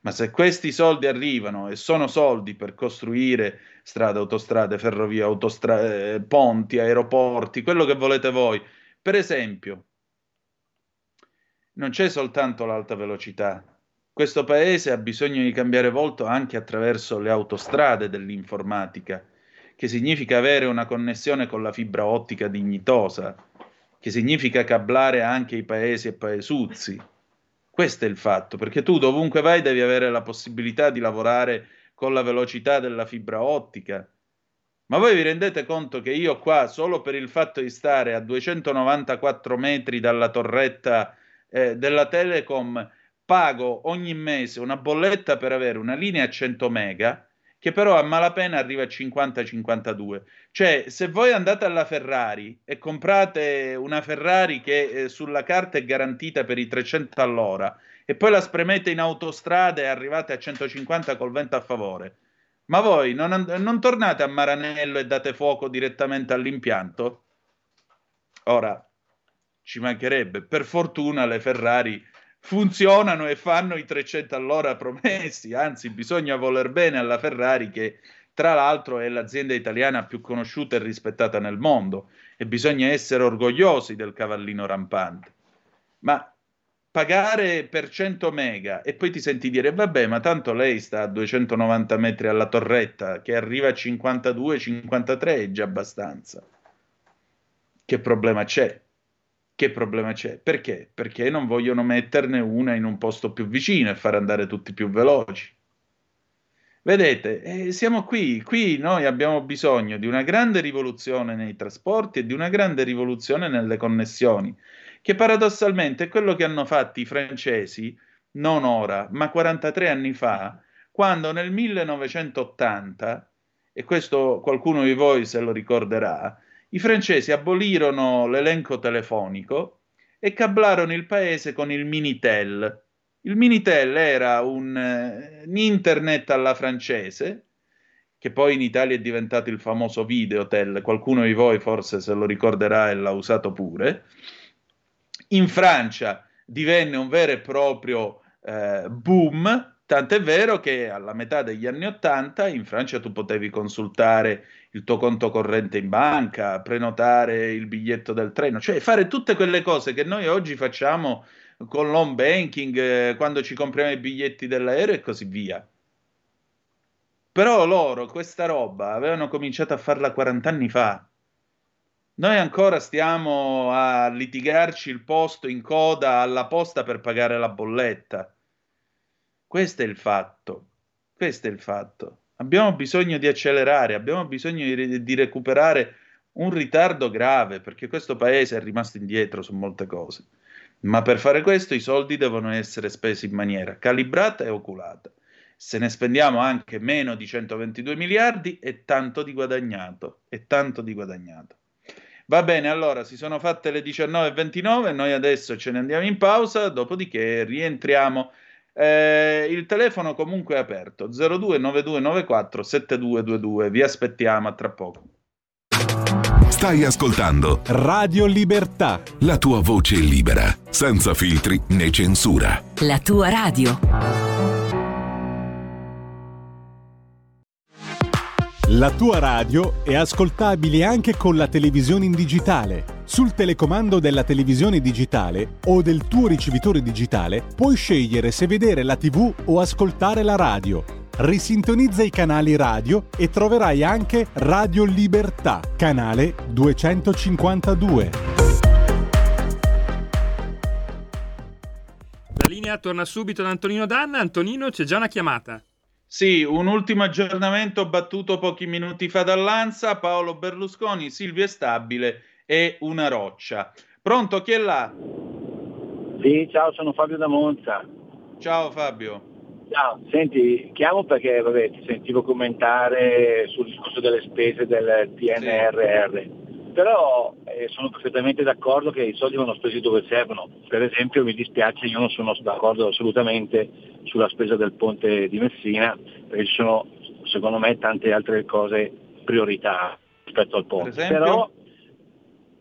Ma se questi soldi arrivano e sono soldi per costruire strade, autostrade, ferrovie, ponti, aeroporti, quello che volete voi. Per esempio, non c'è soltanto l'alta velocità. Questo paese ha bisogno di cambiare volto anche attraverso le autostrade dell'informatica, che significa avere una connessione con la fibra ottica dignitosa, che significa cablare anche i paesi e paesuzzi. Questo è il fatto, perché tu dovunque vai devi avere la possibilità di lavorare con la velocità della fibra ottica. Ma voi vi rendete conto che io qua, solo per il fatto di stare a 294 metri dalla torretta della Telecom, pago ogni mese una bolletta per avere una linea a 100 mega, che però a malapena arriva a 50-52. Cioè, se voi andate alla Ferrari e comprate una Ferrari che sulla carta è garantita per i 300 all'ora, e poi la spremete in autostrada e arrivate a 150 col vento a favore, ma voi non tornate a Maranello e date fuoco direttamente all'impianto? Ora, ci mancherebbe. Per fortuna le Ferrari funzionano e fanno i 300 all'ora promessi, anzi bisogna voler bene alla Ferrari, che tra l'altro è l'azienda italiana più conosciuta e rispettata nel mondo, e bisogna essere orgogliosi del cavallino rampante. Ma pagare per 100 mega e poi ti senti dire vabbè, ma tanto lei sta a 290 metri alla torretta, che arriva a 52-53 è già abbastanza. Che problema c'è? Che problema c'è? Perché? Perché non vogliono metterne una in un posto più vicino e far andare tutti più veloci. Vedete, siamo qui noi abbiamo bisogno di una grande rivoluzione nei trasporti e di una grande rivoluzione nelle connessioni, che paradossalmente è quello che hanno fatto i francesi, non ora, ma 43 anni fa, quando nel 1980, e questo qualcuno di voi se lo ricorderà, i francesi abolirono l'elenco telefonico e cablarono il paese con il Minitel. Il Minitel era un internet alla francese, che poi in Italia è diventato il famoso Videotel, qualcuno di voi forse se lo ricorderà e l'ha usato pure. In Francia divenne un vero e proprio boom, tant'è vero che alla metà degli anni '80 in Francia tu potevi consultare il tuo conto corrente in banca, prenotare il biglietto del treno, cioè fare tutte quelle cose che noi oggi facciamo con l'home banking, quando ci compriamo i biglietti dell'aereo e così via. Però loro questa roba avevano cominciato a farla 40 anni fa. Noi ancora stiamo a litigarci il posto in coda alla posta per pagare la bolletta. Questo è il fatto, questo è il fatto. Abbiamo bisogno di accelerare, abbiamo bisogno di recuperare un ritardo grave, perché questo paese è rimasto indietro su molte cose. Ma per fare questo i soldi devono essere spesi in maniera calibrata e oculata. Se ne spendiamo anche meno di 122 miliardi è tanto di guadagnato, è tanto di guadagnato. Va bene, allora, si sono fatte le 19:29, noi adesso ce ne andiamo in pausa, dopodiché rientriamo. Il telefono comunque è aperto, 02 9294 7222, vi aspettiamo, a tra poco. Stai ascoltando Radio Libertà, la tua voce libera, senza filtri né censura, la tua radio. La tua radio è ascoltabile anche con la televisione in digitale. Sul telecomando della televisione digitale o del tuo ricevitore digitale puoi scegliere se vedere la TV o ascoltare la radio. Risintonizza i canali radio e troverai anche Radio Libertà, canale 252. La linea torna subito da Antonino D'Anna. Antonino, c'è già una chiamata. Sì, un ultimo aggiornamento battuto pochi minuti fa dall'Ansa. Paolo Berlusconi, Silvio è stabile, è una roccia. Pronto, chi è là? Sì, ciao, sono Fabio da Monza. Ciao Fabio. Ciao, senti, chiamo perché vabbè, ti sentivo commentare sul discorso delle spese del PNRR. Sì. Però sono perfettamente d'accordo che i soldi vanno spesi dove servono. Per esempio mi dispiace, io non sono d'accordo assolutamente sulla spesa del ponte di Messina, perché ci sono secondo me tante altre cose priorità rispetto al ponte. Per esempio? Però,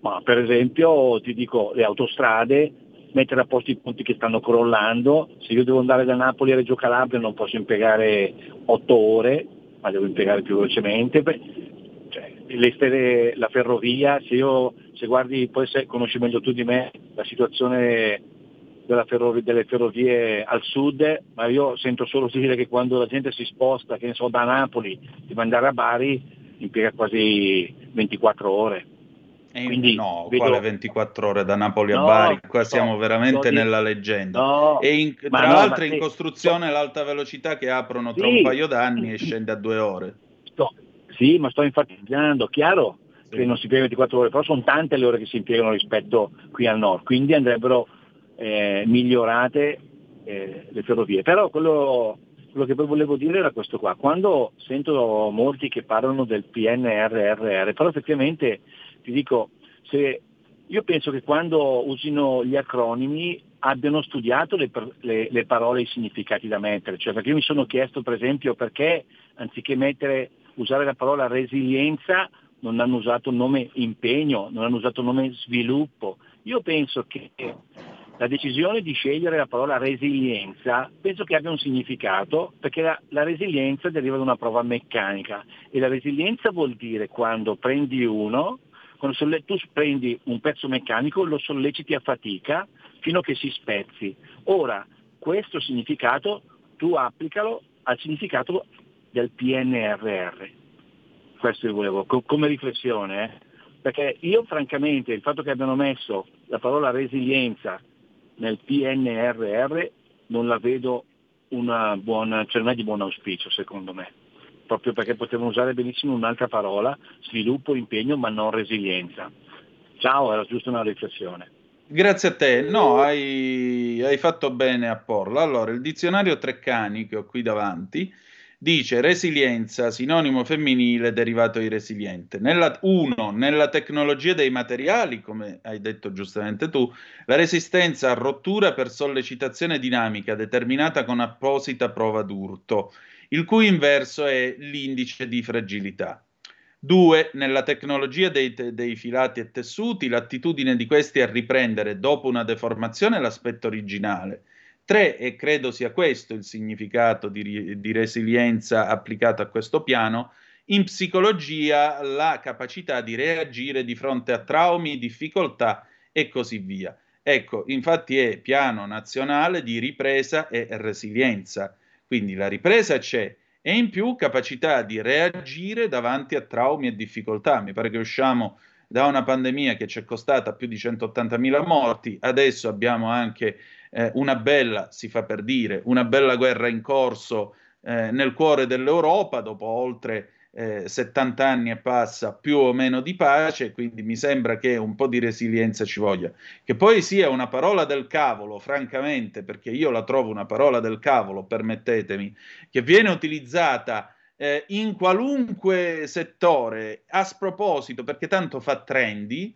ma per esempio ti dico, le autostrade, mettere a posto i ponti che stanno crollando. Se io devo andare da Napoli a Reggio Calabria non posso impiegare 8 ore, ma devo impiegare più velocemente. Cioè, la ferrovia, se guardi, poi se conosci meglio tu di me la situazione delle ferrovie al sud, ma io sento solo dire che quando la gente si sposta, che ne so, da Napoli deve andare a Bari, impiega quasi 24 ore. Quindi, no, vedo... qua le 24 ore da Napoli a Bari, qua siamo veramente nella leggenda. Tra l'altro in costruzione l'alta velocità che aprono tra un paio d'anni e scende a 2 ore. Sì, ma sto enfatizzando, chiaro che non si impiega 24 ore, però sono tante le ore che si impiegano rispetto qui al nord, quindi andrebbero migliorate le ferrovie. Però quello che poi volevo dire era questo qua, quando sento molti che parlano del PNRR, però effettivamente ti dico, se io penso che quando usino gli acronimi abbiano studiato le parole e i significati da mettere, cioè perché io mi sono chiesto per esempio perché anziché usare la parola resilienza non hanno usato il nome impegno, non hanno usato il nome sviluppo. Io penso che la decisione di scegliere la parola resilienza penso che abbia un significato, perché la resilienza deriva da una prova meccanica e la resilienza vuol dire quando tu prendi un pezzo meccanico lo solleciti a fatica fino a che si spezzi. Ora, questo significato tu applicalo al significato del PNRR. Questo io volevo come riflessione, perché io francamente il fatto che abbiano messo la parola resilienza nel PNRR non la vedo cioè non è di buon auspicio secondo me, proprio perché potevano usare benissimo un'altra parola, sviluppo, impegno, ma non resilienza. Ciao, era giusto una riflessione. Grazie a te, no, hai fatto bene a porla. Allora, il dizionario Treccani che ho qui davanti dice resilienza, sinonimo femminile derivato di resiliente. Nella tecnologia dei materiali, come hai detto giustamente tu, la resistenza a rottura per sollecitazione dinamica determinata con apposita prova d'urto, il cui inverso è l'indice di fragilità. 2. Nella tecnologia dei filati e tessuti, l'attitudine di questi a riprendere dopo una deformazione l'aspetto originale. 3. E credo sia questo il significato di resilienza applicato a questo piano, in psicologia la capacità di reagire di fronte a traumi, difficoltà e così via. Ecco, infatti è piano nazionale di ripresa e resilienza, quindi la ripresa c'è e in più capacità di reagire davanti a traumi e difficoltà. Mi pare che usciamo da una pandemia che ci è costata più di 180.000 morti, adesso abbiamo anche una bella guerra in corso nel cuore dell'Europa dopo oltre 70 anni e passa più o meno di pace, quindi mi sembra che un po' di resilienza ci voglia, che poi sia una parola del cavolo francamente, perché io la trovo una parola del cavolo, permettetemi, che viene utilizzata in qualunque settore a sproposito, perché tanto fa trendy,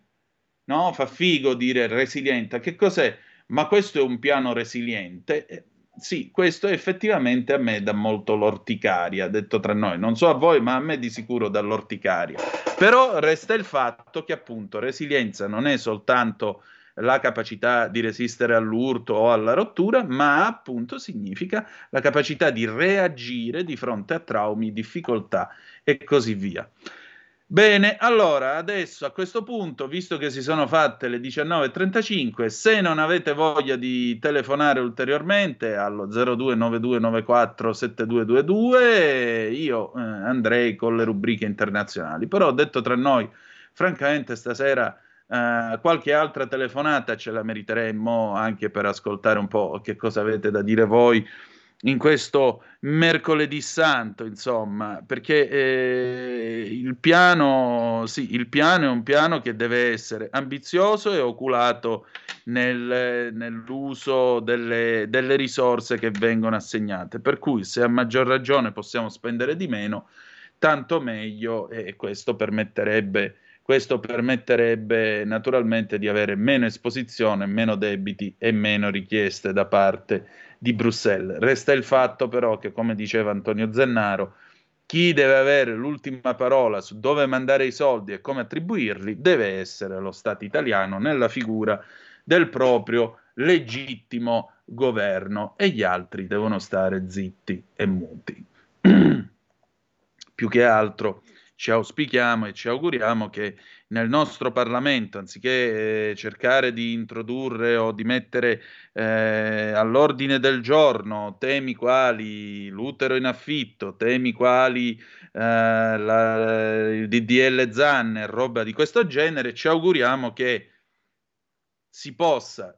no? Fa figo dire resiliente, che cos'è? Ma questo è un piano resiliente? Sì, questo effettivamente a me dà molto l'orticaria, detto tra noi, non so a voi, ma a me di sicuro dà l'orticaria. Però resta il fatto che appunto resilienza non è soltanto la capacità di resistere all'urto o alla rottura, ma appunto significa la capacità di reagire di fronte a traumi, difficoltà e così via. Bene, allora adesso a questo punto, visto che si sono fatte le 19.35, se non avete voglia di telefonare ulteriormente allo 0292947222, io andrei con le rubriche internazionali. Però detto tra noi, francamente stasera qualche altra telefonata ce la meriteremmo, anche per ascoltare un po' che cosa avete da dire voi in questo mercoledì santo, insomma, perché il piano è un piano che deve essere ambizioso e oculato nell'uso delle risorse che vengono assegnate, per cui se a maggior ragione possiamo spendere di meno, tanto meglio, e questo permetterebbe naturalmente di avere meno esposizione, meno debiti e meno richieste da parte di Bruxelles. Resta il fatto però che, come diceva Antonio Zennaro, chi deve avere l'ultima parola su dove mandare i soldi e come attribuirli deve essere lo Stato italiano nella figura del proprio legittimo governo, e gli altri devono stare zitti e muti. Più che altro ci auspichiamo e ci auguriamo che nel nostro Parlamento, anziché cercare di introdurre o di mettere all'ordine del giorno temi quali l'utero in affitto, temi quali il DDL Zan e roba di questo genere, ci auguriamo che si possa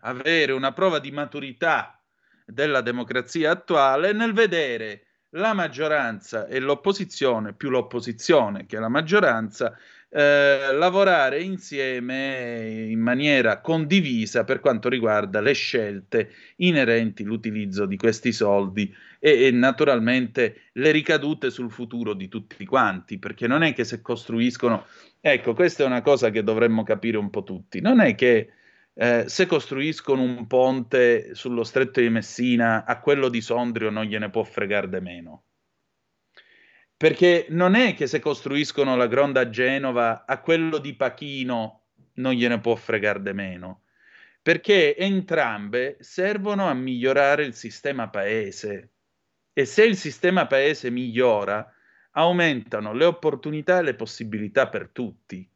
avere una prova di maturità della democrazia attuale nel vedere la maggioranza e l'opposizione, più l'opposizione che la maggioranza, lavorare insieme in maniera condivisa per quanto riguarda le scelte inerenti l'utilizzo di questi soldi e naturalmente le ricadute sul futuro di tutti quanti, perché non è che se costruiscono... Ecco, questa è una cosa che dovremmo capire un po' tutti, non è che se costruiscono un ponte sullo stretto di Messina, a quello di Sondrio non gliene può fregare di meno. Perché non è che se costruiscono la Gronda a Genova, a quello di Pachino non gliene può fregare di meno. Perché entrambe servono a migliorare il sistema paese. E se il sistema paese migliora, aumentano le opportunità e le possibilità per tutti.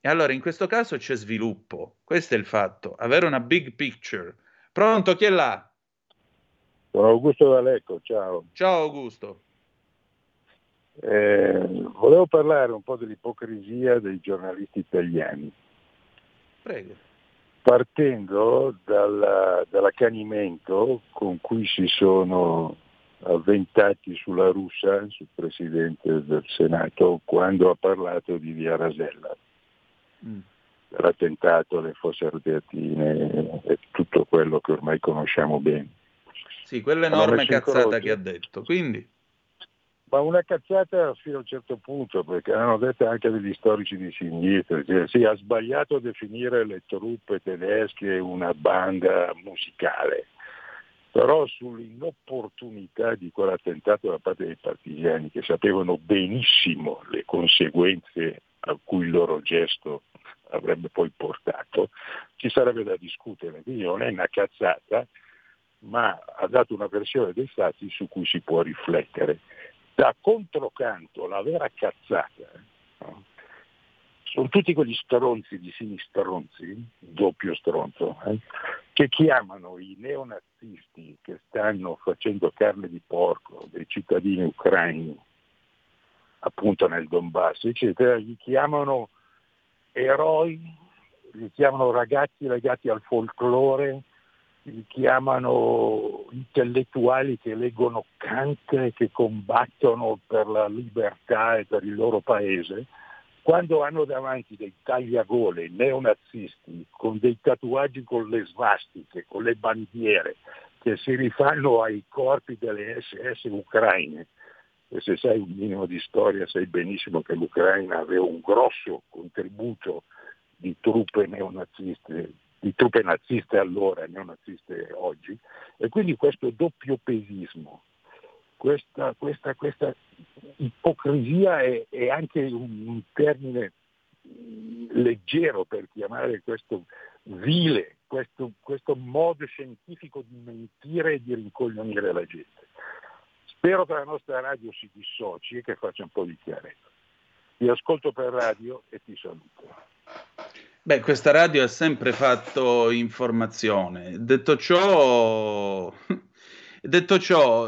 E allora in questo caso c'è sviluppo, questo è il fatto, avere una big picture. Pronto, chi è là? Sono Augusto D'Alecco, ciao. Ciao Augusto. Volevo parlare un po' dell'ipocrisia dei giornalisti italiani. Prego. Partendo dall'accanimento con cui si sono avventati sulla Russa, sul Presidente del Senato, quando ha parlato di Via Rasella. L'attentato alle Fosse Ardeatine e tutto quello che ormai conosciamo bene. Sì, quell'enorme cazzata che ha detto, quindi. Ma una cazzata fino a un certo punto, perché l'hanno detta anche degli storici di sinistra, cioè, sì, ha sbagliato a definire le truppe tedesche una banda musicale, però sull'inopportunità di quell'attentato da parte dei partigiani, che sapevano benissimo le conseguenze a cui il loro gesto avrebbe poi portato, ci sarebbe da discutere. Quindi non è una cazzata, ma ha dato una versione dei fatti su cui si può riflettere. Da controcanto, la vera cazzata, no? Sono tutti quegli stronzi di sinistronzi, doppio stronzo, che chiamano i neonazisti che stanno facendo carne di porco dei cittadini ucraini, appunto nel Donbass, eccetera, li chiamano eroi, li chiamano ragazzi legati al folklore, li chiamano intellettuali che leggono Kant e che combattono per la libertà e per il loro paese, quando hanno davanti dei tagliagole neonazisti con dei tatuaggi con le svastiche, con le bandiere, che si rifanno ai corpi delle SS ucraine. E se sai un minimo di storia sai benissimo che l'Ucraina aveva un grosso contributo di truppe neonaziste, di truppe naziste allora e neonaziste oggi, e quindi questo doppio pesismo, questa ipocrisia è anche un termine leggero per chiamare questo vile, questo modo scientifico di mentire e di rincoglionire la gente. Spero che la nostra radio si dissoci e che faccia un po' di chiarezza. Ti ascolto per radio e ti saluto. Beh, questa radio ha sempre fatto informazione. Detto ciò,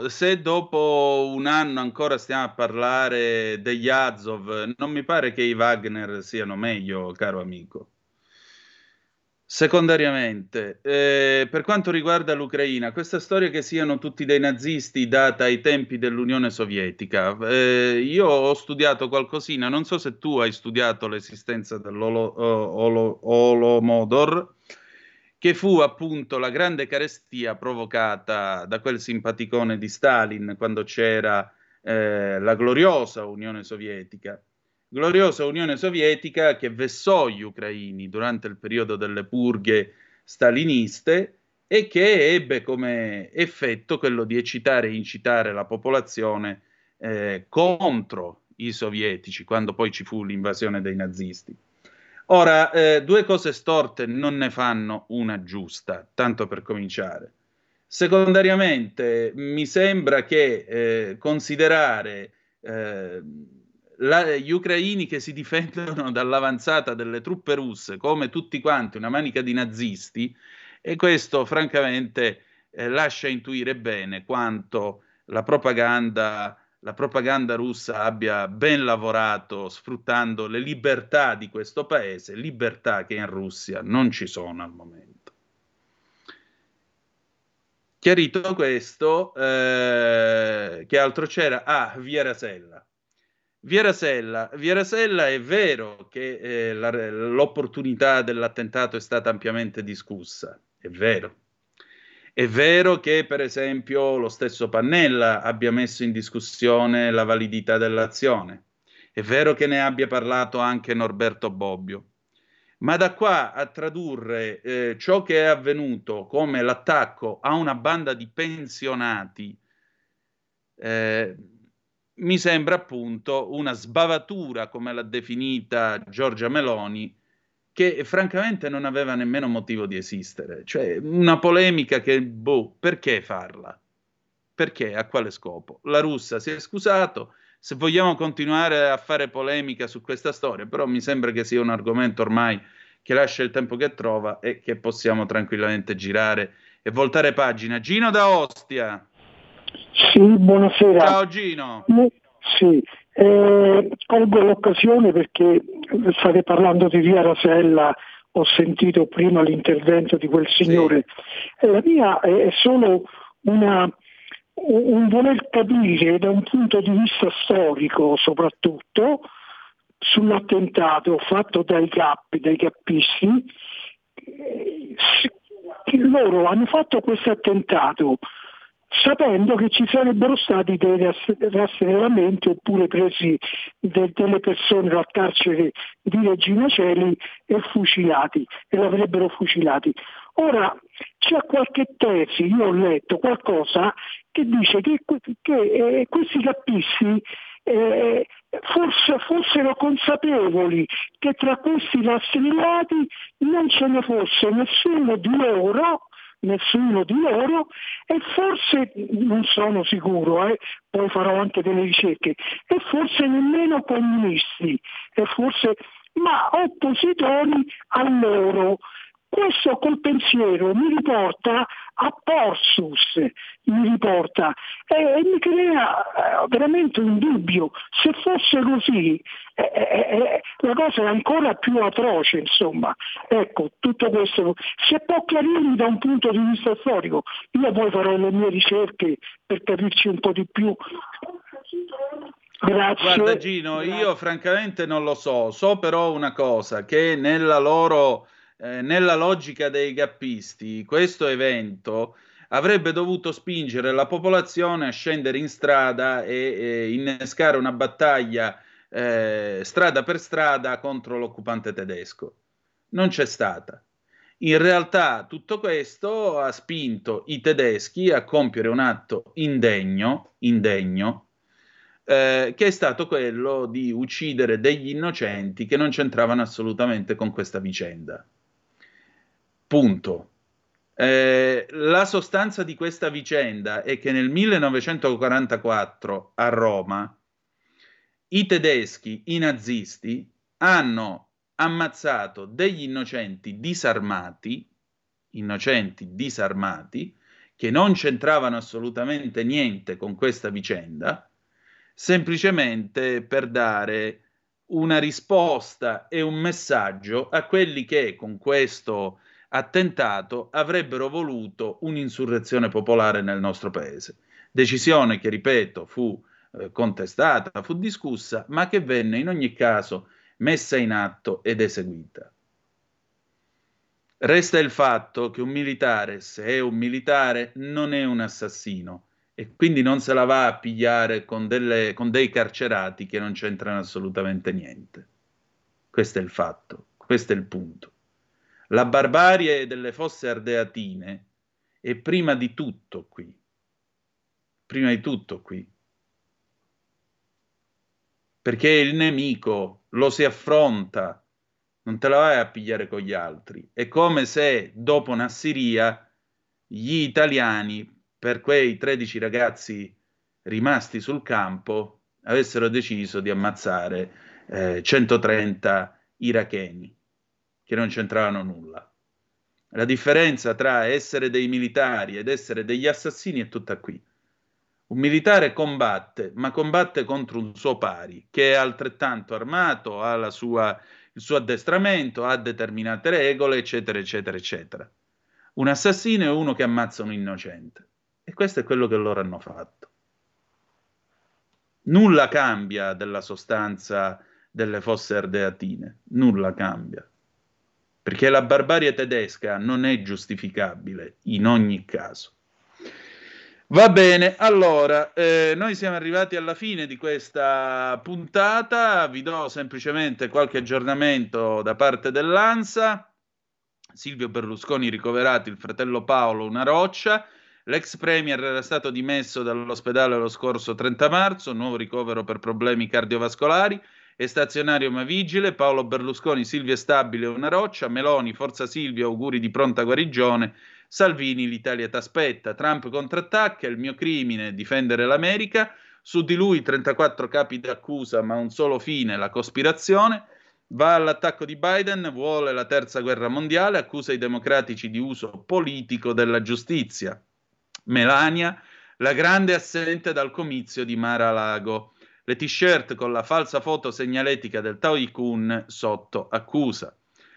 se dopo un anno ancora stiamo a parlare degli Azov, non mi pare che i Wagner siano meglio, caro amico. Secondariamente, per quanto riguarda l'Ucraina, questa storia che siano tutti dei nazisti data ai tempi dell'Unione Sovietica, io ho studiato qualcosina, non so se tu hai studiato l'esistenza dell'Olomodor, che fu appunto la grande carestia provocata da quel simpaticone di Stalin quando c'era la gloriosa Unione Sovietica. Gloriosa Unione Sovietica che vessò gli ucraini durante il periodo delle purghe staliniste e che ebbe come effetto quello di eccitare e incitare la popolazione contro i sovietici, quando poi ci fu l'invasione dei nazisti. Ora, due cose storte non ne fanno una giusta, tanto per cominciare. Secondariamente, mi sembra che considerare gli ucraini che si difendono dall'avanzata delle truppe russe, come tutti quanti, una manica di nazisti, e questo francamente lascia intuire bene quanto la propaganda russa abbia ben lavorato sfruttando le libertà di questo paese, libertà che in Russia non ci sono al momento. Chiarito questo, che altro c'era? Ah, Via Rasella, è vero che l'opportunità dell'attentato è stata ampiamente discussa, è vero. È vero che per esempio lo stesso Pannella abbia messo in discussione la validità dell'azione, è vero che ne abbia parlato anche Norberto Bobbio, ma da qua a tradurre ciò che è avvenuto come l'attacco a una banda di pensionati mi sembra appunto una sbavatura, come l'ha definita Giorgia Meloni, che francamente non aveva nemmeno motivo di esistere. Cioè una polemica che, boh, perché farla? Perché? A quale scopo? La Russia si è scusato, se vogliamo continuare a fare polemica su questa storia, però mi sembra che sia un argomento ormai che lascia il tempo che trova e che possiamo tranquillamente girare e voltare pagina. Gino da Ostia. Sì, buonasera. Ciao Gino. Sì, colgo l'occasione perché state parlando di Via Rasella, ho sentito prima l'intervento di quel signore. Sì. La mia è solo un voler capire da un punto di vista storico soprattutto sull'attentato fatto dai cappisti. Loro hanno fatto questo attentato sapendo che ci sarebbero stati dei rastrellamenti oppure presi delle persone dal carcere di Regina Coeli e fucilati, e l'avrebbero fucilati. Ora c'è qualche tesi, io ho letto qualcosa che dice che questi cappisti forse fossero consapevoli che tra questi rastrellati non ce ne fosse nessuno di loro, e forse, non sono sicuro, poi farò anche delle ricerche, e forse nemmeno comunisti, e forse, ma oppositori a loro. Questo col pensiero mi riporta a Porsus, e mi crea veramente un dubbio. Se fosse così, la cosa è ancora più atroce, insomma. Ecco, tutto questo, se può chiarirmi da un punto di vista storico, io poi farò le mie ricerche per capirci un po' di più. Grazie. Guarda Gino, grazie. Io francamente non lo so però una cosa, che nella logica dei gappisti, questo evento avrebbe dovuto spingere la popolazione a scendere in strada e innescare una battaglia strada per strada contro l'occupante tedesco. Non c'è stata. In realtà tutto questo ha spinto i tedeschi a compiere un atto indegno, che è stato quello di uccidere degli innocenti che non c'entravano assolutamente con questa vicenda. Punto. La sostanza di questa vicenda è che nel 1944 a Roma i tedeschi, i nazisti, hanno ammazzato degli innocenti disarmati, che non c'entravano assolutamente niente con questa vicenda, semplicemente per dare una risposta e un messaggio a quelli che con questo attentato avrebbero voluto un'insurrezione popolare nel nostro paese. Decisione che, ripeto, fu contestata, fu discussa, ma che venne in ogni caso messa in atto ed eseguita. Resta il fatto che un militare, se è un militare, non è un assassino e quindi non se la va a pigliare con dei carcerati che non c'entrano assolutamente niente. Questo è il fatto, questo è il punto. La barbarie delle fosse ardeatine è prima di tutto qui, perché il nemico lo si affronta, non te la vai a pigliare con gli altri. È come se dopo Nassiria gli italiani, per quei 13 ragazzi rimasti sul campo, avessero deciso di ammazzare 130 iracheni che non c'entravano nulla. La differenza tra essere dei militari ed essere degli assassini è tutta qui. Un militare combatte, ma combatte contro un suo pari, che è altrettanto armato, ha il suo addestramento, ha determinate regole, eccetera, eccetera, eccetera. Un assassino è uno che ammazza un innocente. E questo è quello che loro hanno fatto. Nulla cambia della sostanza delle fosse ardeatine, nulla cambia. Perché la barbarie tedesca non è giustificabile in ogni caso. Va bene, allora, noi siamo arrivati alla fine di questa puntata, vi do semplicemente qualche aggiornamento da parte dell'ANSA. Silvio Berlusconi ricoverato, il fratello Paolo una roccia, l'ex premier era stato dimesso dall'ospedale lo scorso 30 marzo, nuovo ricovero per problemi cardiovascolari, è stazionario ma vigile, Paolo Berlusconi, Silvio è stabile una roccia, Meloni, forza Silvio, auguri di pronta guarigione, Salvini, l'Italia t'aspetta, Trump contrattacca, il mio crimine, difendere l'America, su di lui 34 capi d'accusa ma un solo fine, la cospirazione, va all'attacco di Biden, vuole la terza guerra mondiale, accusa i democratici di uso politico della giustizia, Melania, la grande assente dal comizio di Mar-a-Lago, le t-shirt con la falsa foto segnaletica del Taoyikun sotto accusa.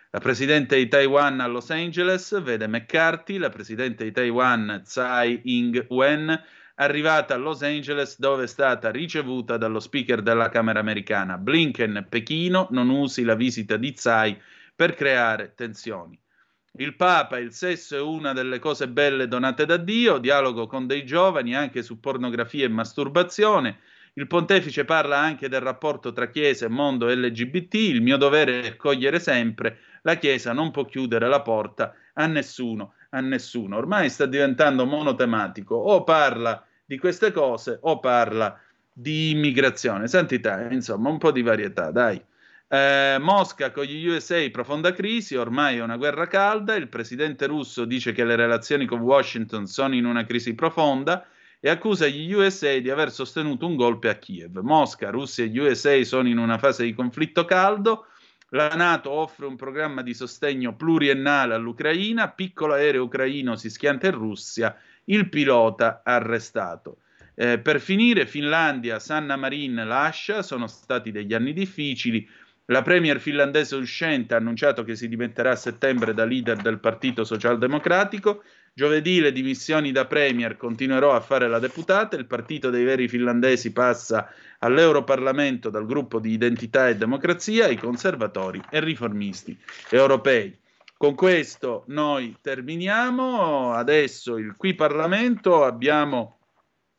La presidente di Taiwan a Los Angeles vede McCarthy, la presidente di Taiwan Tsai Ing-wen, arrivata a Los Angeles dove è stata ricevuta dallo speaker della Camera americana. Blinken, Pechino, non usi la visita di Tsai per creare tensioni. Il Papa, il sesso è una delle cose belle donate da Dio, dialogo con dei giovani anche su pornografia e masturbazione. Il pontefice parla anche del rapporto tra Chiesa e mondo LGBT, il mio dovere è cogliere sempre, la Chiesa non può chiudere la porta a nessuno, a nessuno. Ormai sta diventando monotematico, o parla di queste cose o parla di immigrazione, santità, insomma un po' di varietà, dai. Mosca con gli USA profonda crisi, ormai è una guerra calda, il presidente russo dice che le relazioni con Washington sono in una crisi profonda, e accusa gli USA di aver sostenuto un golpe a Kiev. Mosca, Russia e gli USA sono in una fase di conflitto caldo, la NATO offre un programma di sostegno pluriennale all'Ucraina, piccolo aereo ucraino si schianta in Russia, il pilota arrestato. Per finire, Finlandia, Sanna Marin lascia, sono stati degli anni difficili, la premier finlandese uscente ha annunciato che si dimetterà a settembre da leader del Partito Socialdemocratico. Giovedì le dimissioni da premier, continuerò a fare la deputata, il partito dei veri finlandesi passa all'Europarlamento dal gruppo di Identità e Democrazia ai conservatori e riformisti europei. Con questo noi terminiamo, adesso il Qui Parlamento, abbiamo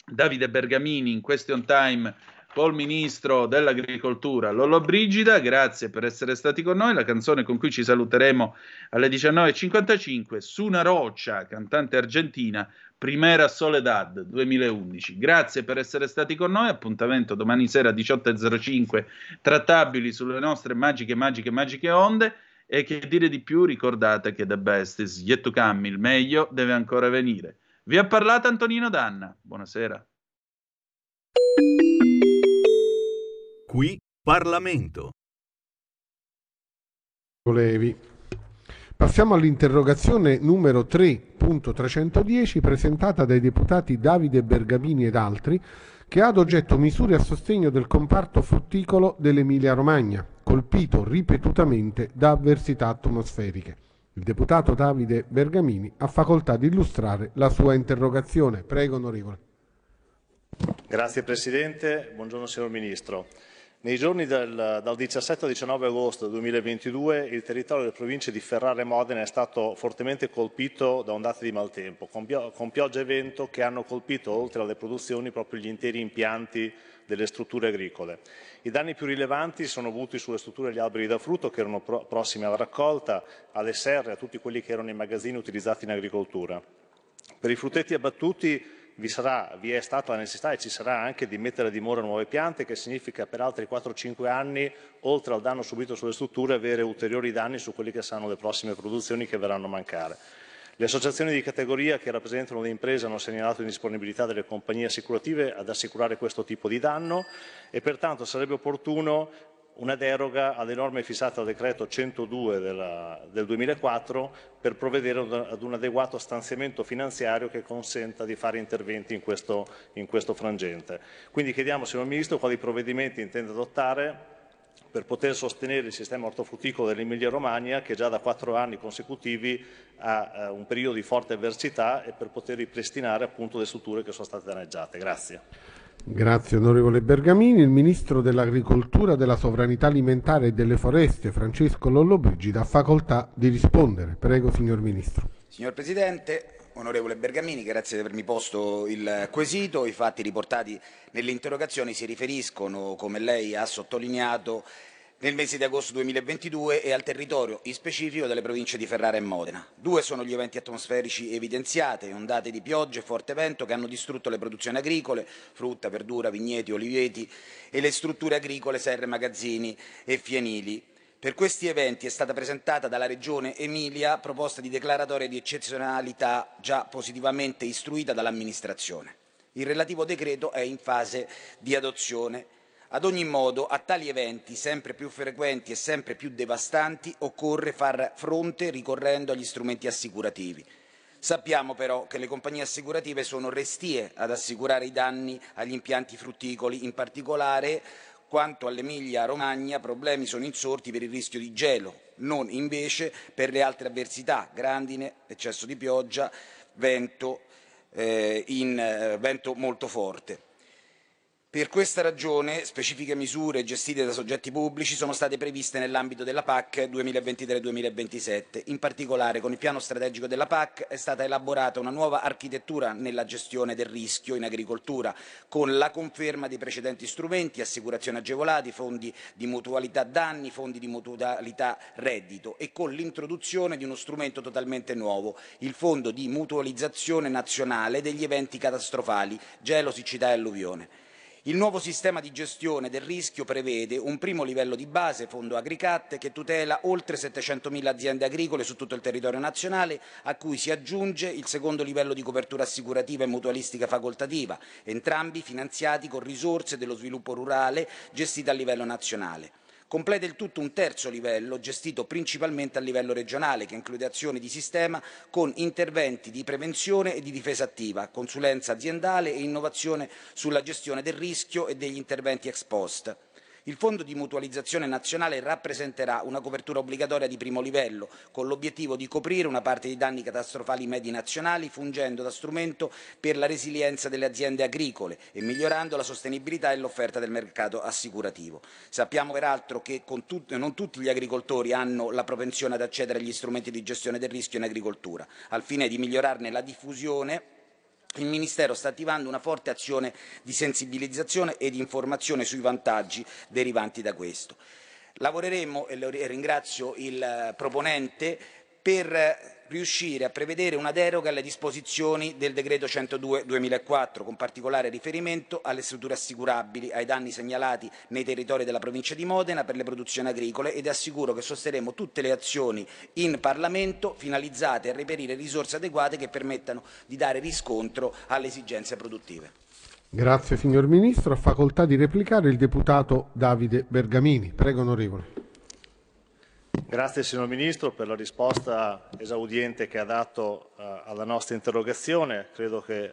Davide Bergamini in Question Time col ministro dell'agricoltura Lollobrigida, grazie per essere stati con noi, la canzone con cui ci saluteremo alle 19.55, su una roccia, cantante argentina, Primera Soledad 2011, grazie per essere stati con noi, appuntamento domani sera 18.05, trattabili sulle nostre magiche onde, e che dire di più, ricordate che the best is yet to come, il meglio deve ancora venire. Vi ha parlato Antonino D'Anna, buonasera. Qui Parlamento. Passiamo all'interrogazione numero 3.310 presentata dai deputati Davide Bergamini ed altri, che ha ad oggetto misure a sostegno del comparto frutticolo dell'Emilia Romagna, colpito ripetutamente da avversità atmosferiche. Il deputato Davide Bergamini ha facoltà di illustrare la sua interrogazione. Prego, onorevole. Grazie Presidente, buongiorno signor Ministro. Nei giorni dal 17 al 19 agosto 2022 il territorio delle province di Ferrara e Modena è stato fortemente colpito da ondate di maltempo, con piogge e vento che hanno colpito, oltre alle produzioni, proprio gli interi impianti delle strutture agricole. I danni più rilevanti sono dovuti sulle strutture e gli alberi da frutto che erano prossimi alla raccolta, alle serre, a tutti quelli che erano i magazzini utilizzati in agricoltura. Per i frutteti abbattuti vi è stata la necessità e ci sarà anche di mettere a dimora nuove piante, che significa per altri 4-5 anni, oltre al danno subito sulle strutture, avere ulteriori danni su quelli che saranno le prossime produzioni che verranno a mancare. Le associazioni di categoria che rappresentano le imprese hanno segnalato l'indisponibilità delle compagnie assicurative ad assicurare questo tipo di danno e pertanto sarebbe opportuno una deroga alle norme fissate al decreto 102 del 2004 per provvedere ad un adeguato stanziamento finanziario che consenta di fare interventi in questo frangente. Quindi chiediamo, signor Ministro, quali provvedimenti intende adottare per poter sostenere il sistema ortofrutticolo dell'Emilia Romagna, che già da 4 anni consecutivi ha un periodo di forte avversità, e per poter ripristinare appunto le strutture che sono state danneggiate. Grazie. Grazie onorevole Bergamini. Il Ministro dell'Agricoltura, della Sovranità Alimentare e delle Foreste, Francesco Lollobrigida, ha facoltà di rispondere. Prego, signor Ministro. Signor Presidente, onorevole Bergamini, grazie di avermi posto il quesito. I fatti riportati nelle interrogazioni si riferiscono, come lei ha sottolineato, nel mese di agosto 2022 e al territorio in specifico delle province di Ferrara e Modena. 2 sono gli eventi atmosferici evidenziati, ondate di piogge e forte vento che hanno distrutto le produzioni agricole, frutta, verdura, vigneti, oliveti e le strutture agricole, serre, magazzini e fienili. Per questi eventi è stata presentata dalla Regione Emilia proposta di declaratoria di eccezionalità già positivamente istruita dall'amministrazione. Il relativo decreto è in fase di adozione. Ad ogni modo, a tali eventi, sempre più frequenti e sempre più devastanti, occorre far fronte ricorrendo agli strumenti assicurativi. Sappiamo però che le compagnie assicurative sono restie ad assicurare i danni agli impianti frutticoli. In particolare, quanto all'Emilia-Romagna, problemi sono insorti per il rischio di gelo, non invece per le altre avversità, grandine, eccesso di pioggia, vento molto forte. Per questa ragione specifiche misure gestite da soggetti pubblici sono state previste nell'ambito della PAC 2023-2027. In particolare, con il piano strategico della PAC è stata elaborata una nuova architettura nella gestione del rischio in agricoltura, con la conferma dei precedenti strumenti, assicurazioni agevolate, fondi di mutualità danni, fondi di mutualità reddito, e con l'introduzione di uno strumento totalmente nuovo, il Fondo di Mutualizzazione Nazionale degli Eventi Catastrofali, gelo, siccità e alluvione. Il nuovo sistema di gestione del rischio prevede un primo livello di base, Fondo Agricat, che tutela oltre 700.000 aziende agricole su tutto il territorio nazionale, a cui si aggiunge il secondo livello di copertura assicurativa e mutualistica facoltativa, entrambi finanziati con risorse dello sviluppo rurale gestite a livello nazionale. Completa il tutto un terzo livello, gestito principalmente a livello regionale, che include azioni di sistema con interventi di prevenzione e di difesa attiva, consulenza aziendale e innovazione sulla gestione del rischio e degli interventi ex post. Il Fondo di Mutualizzazione Nazionale rappresenterà una copertura obbligatoria di primo livello, con l'obiettivo di coprire una parte dei danni catastrofali medi nazionali, fungendo da strumento per la resilienza delle aziende agricole e migliorando la sostenibilità e l'offerta del mercato assicurativo. Sappiamo peraltro che non tutti gli agricoltori hanno la propensione ad accedere agli strumenti di gestione del rischio in agricoltura. Al fine di migliorarne la diffusione, il Ministero sta attivando una forte azione di sensibilizzazione e di informazione sui vantaggi derivanti da questo. Lavoreremo, e ringrazio il proponente, per riuscire a prevedere una deroga alle disposizioni del decreto 102-2004, con particolare riferimento alle strutture assicurabili, ai danni segnalati nei territori della provincia di Modena per le produzioni agricole, ed assicuro che sosterremo tutte le azioni in Parlamento finalizzate a reperire risorse adeguate che permettano di dare riscontro alle esigenze produttive. Grazie signor Ministro. Ha facoltà di replicare il deputato Davide Bergamini. Prego onorevole. Grazie signor Ministro per la risposta esaudiente che ha dato alla nostra interrogazione. Credo che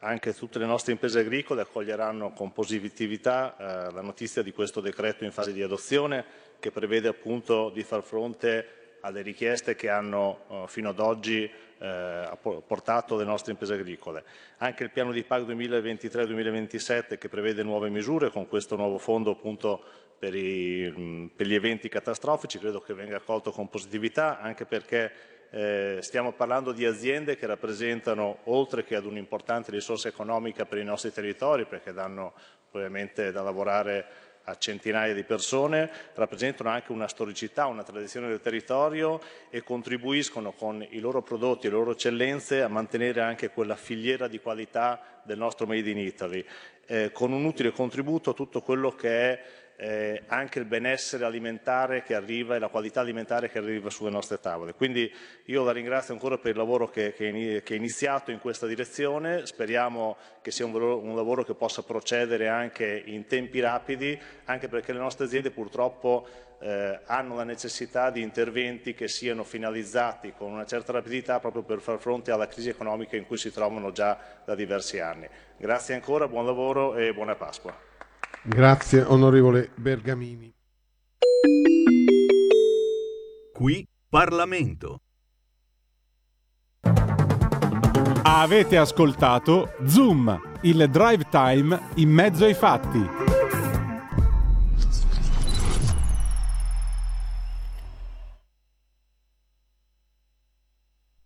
anche tutte le nostre imprese agricole accoglieranno con positività la notizia di questo decreto in fase di adozione, che prevede appunto di far fronte alle richieste che hanno fino ad oggi portato le nostre imprese agricole. Anche il piano di PAC 2023-2027, che prevede nuove misure con questo nuovo fondo appunto per gli eventi catastrofici, credo che venga accolto con positività, anche perché stiamo parlando di aziende che rappresentano, oltre che ad un'importante risorsa economica per i nostri territori, perché danno ovviamente da lavorare a centinaia di persone, rappresentano anche una storicità, una tradizione del territorio, e contribuiscono con i loro prodotti e le loro eccellenze a mantenere anche quella filiera di qualità del nostro Made in Italy, con un utile contributo a tutto quello che è anche il benessere alimentare che arriva e la qualità alimentare che arriva sulle nostre tavole. Quindi io la ringrazio ancora per il lavoro che è iniziato in questa direzione, speriamo che sia un lavoro che possa procedere anche in tempi rapidi, anche perché le nostre aziende purtroppo hanno la necessità di interventi che siano finalizzati con una certa rapidità proprio per far fronte alla crisi economica in cui si trovano già da diversi anni. Grazie ancora, buon lavoro e buona Pasqua. Grazie onorevole Bergamini. Qui Parlamento. Avete ascoltato Zoom, il drive time in mezzo ai fatti.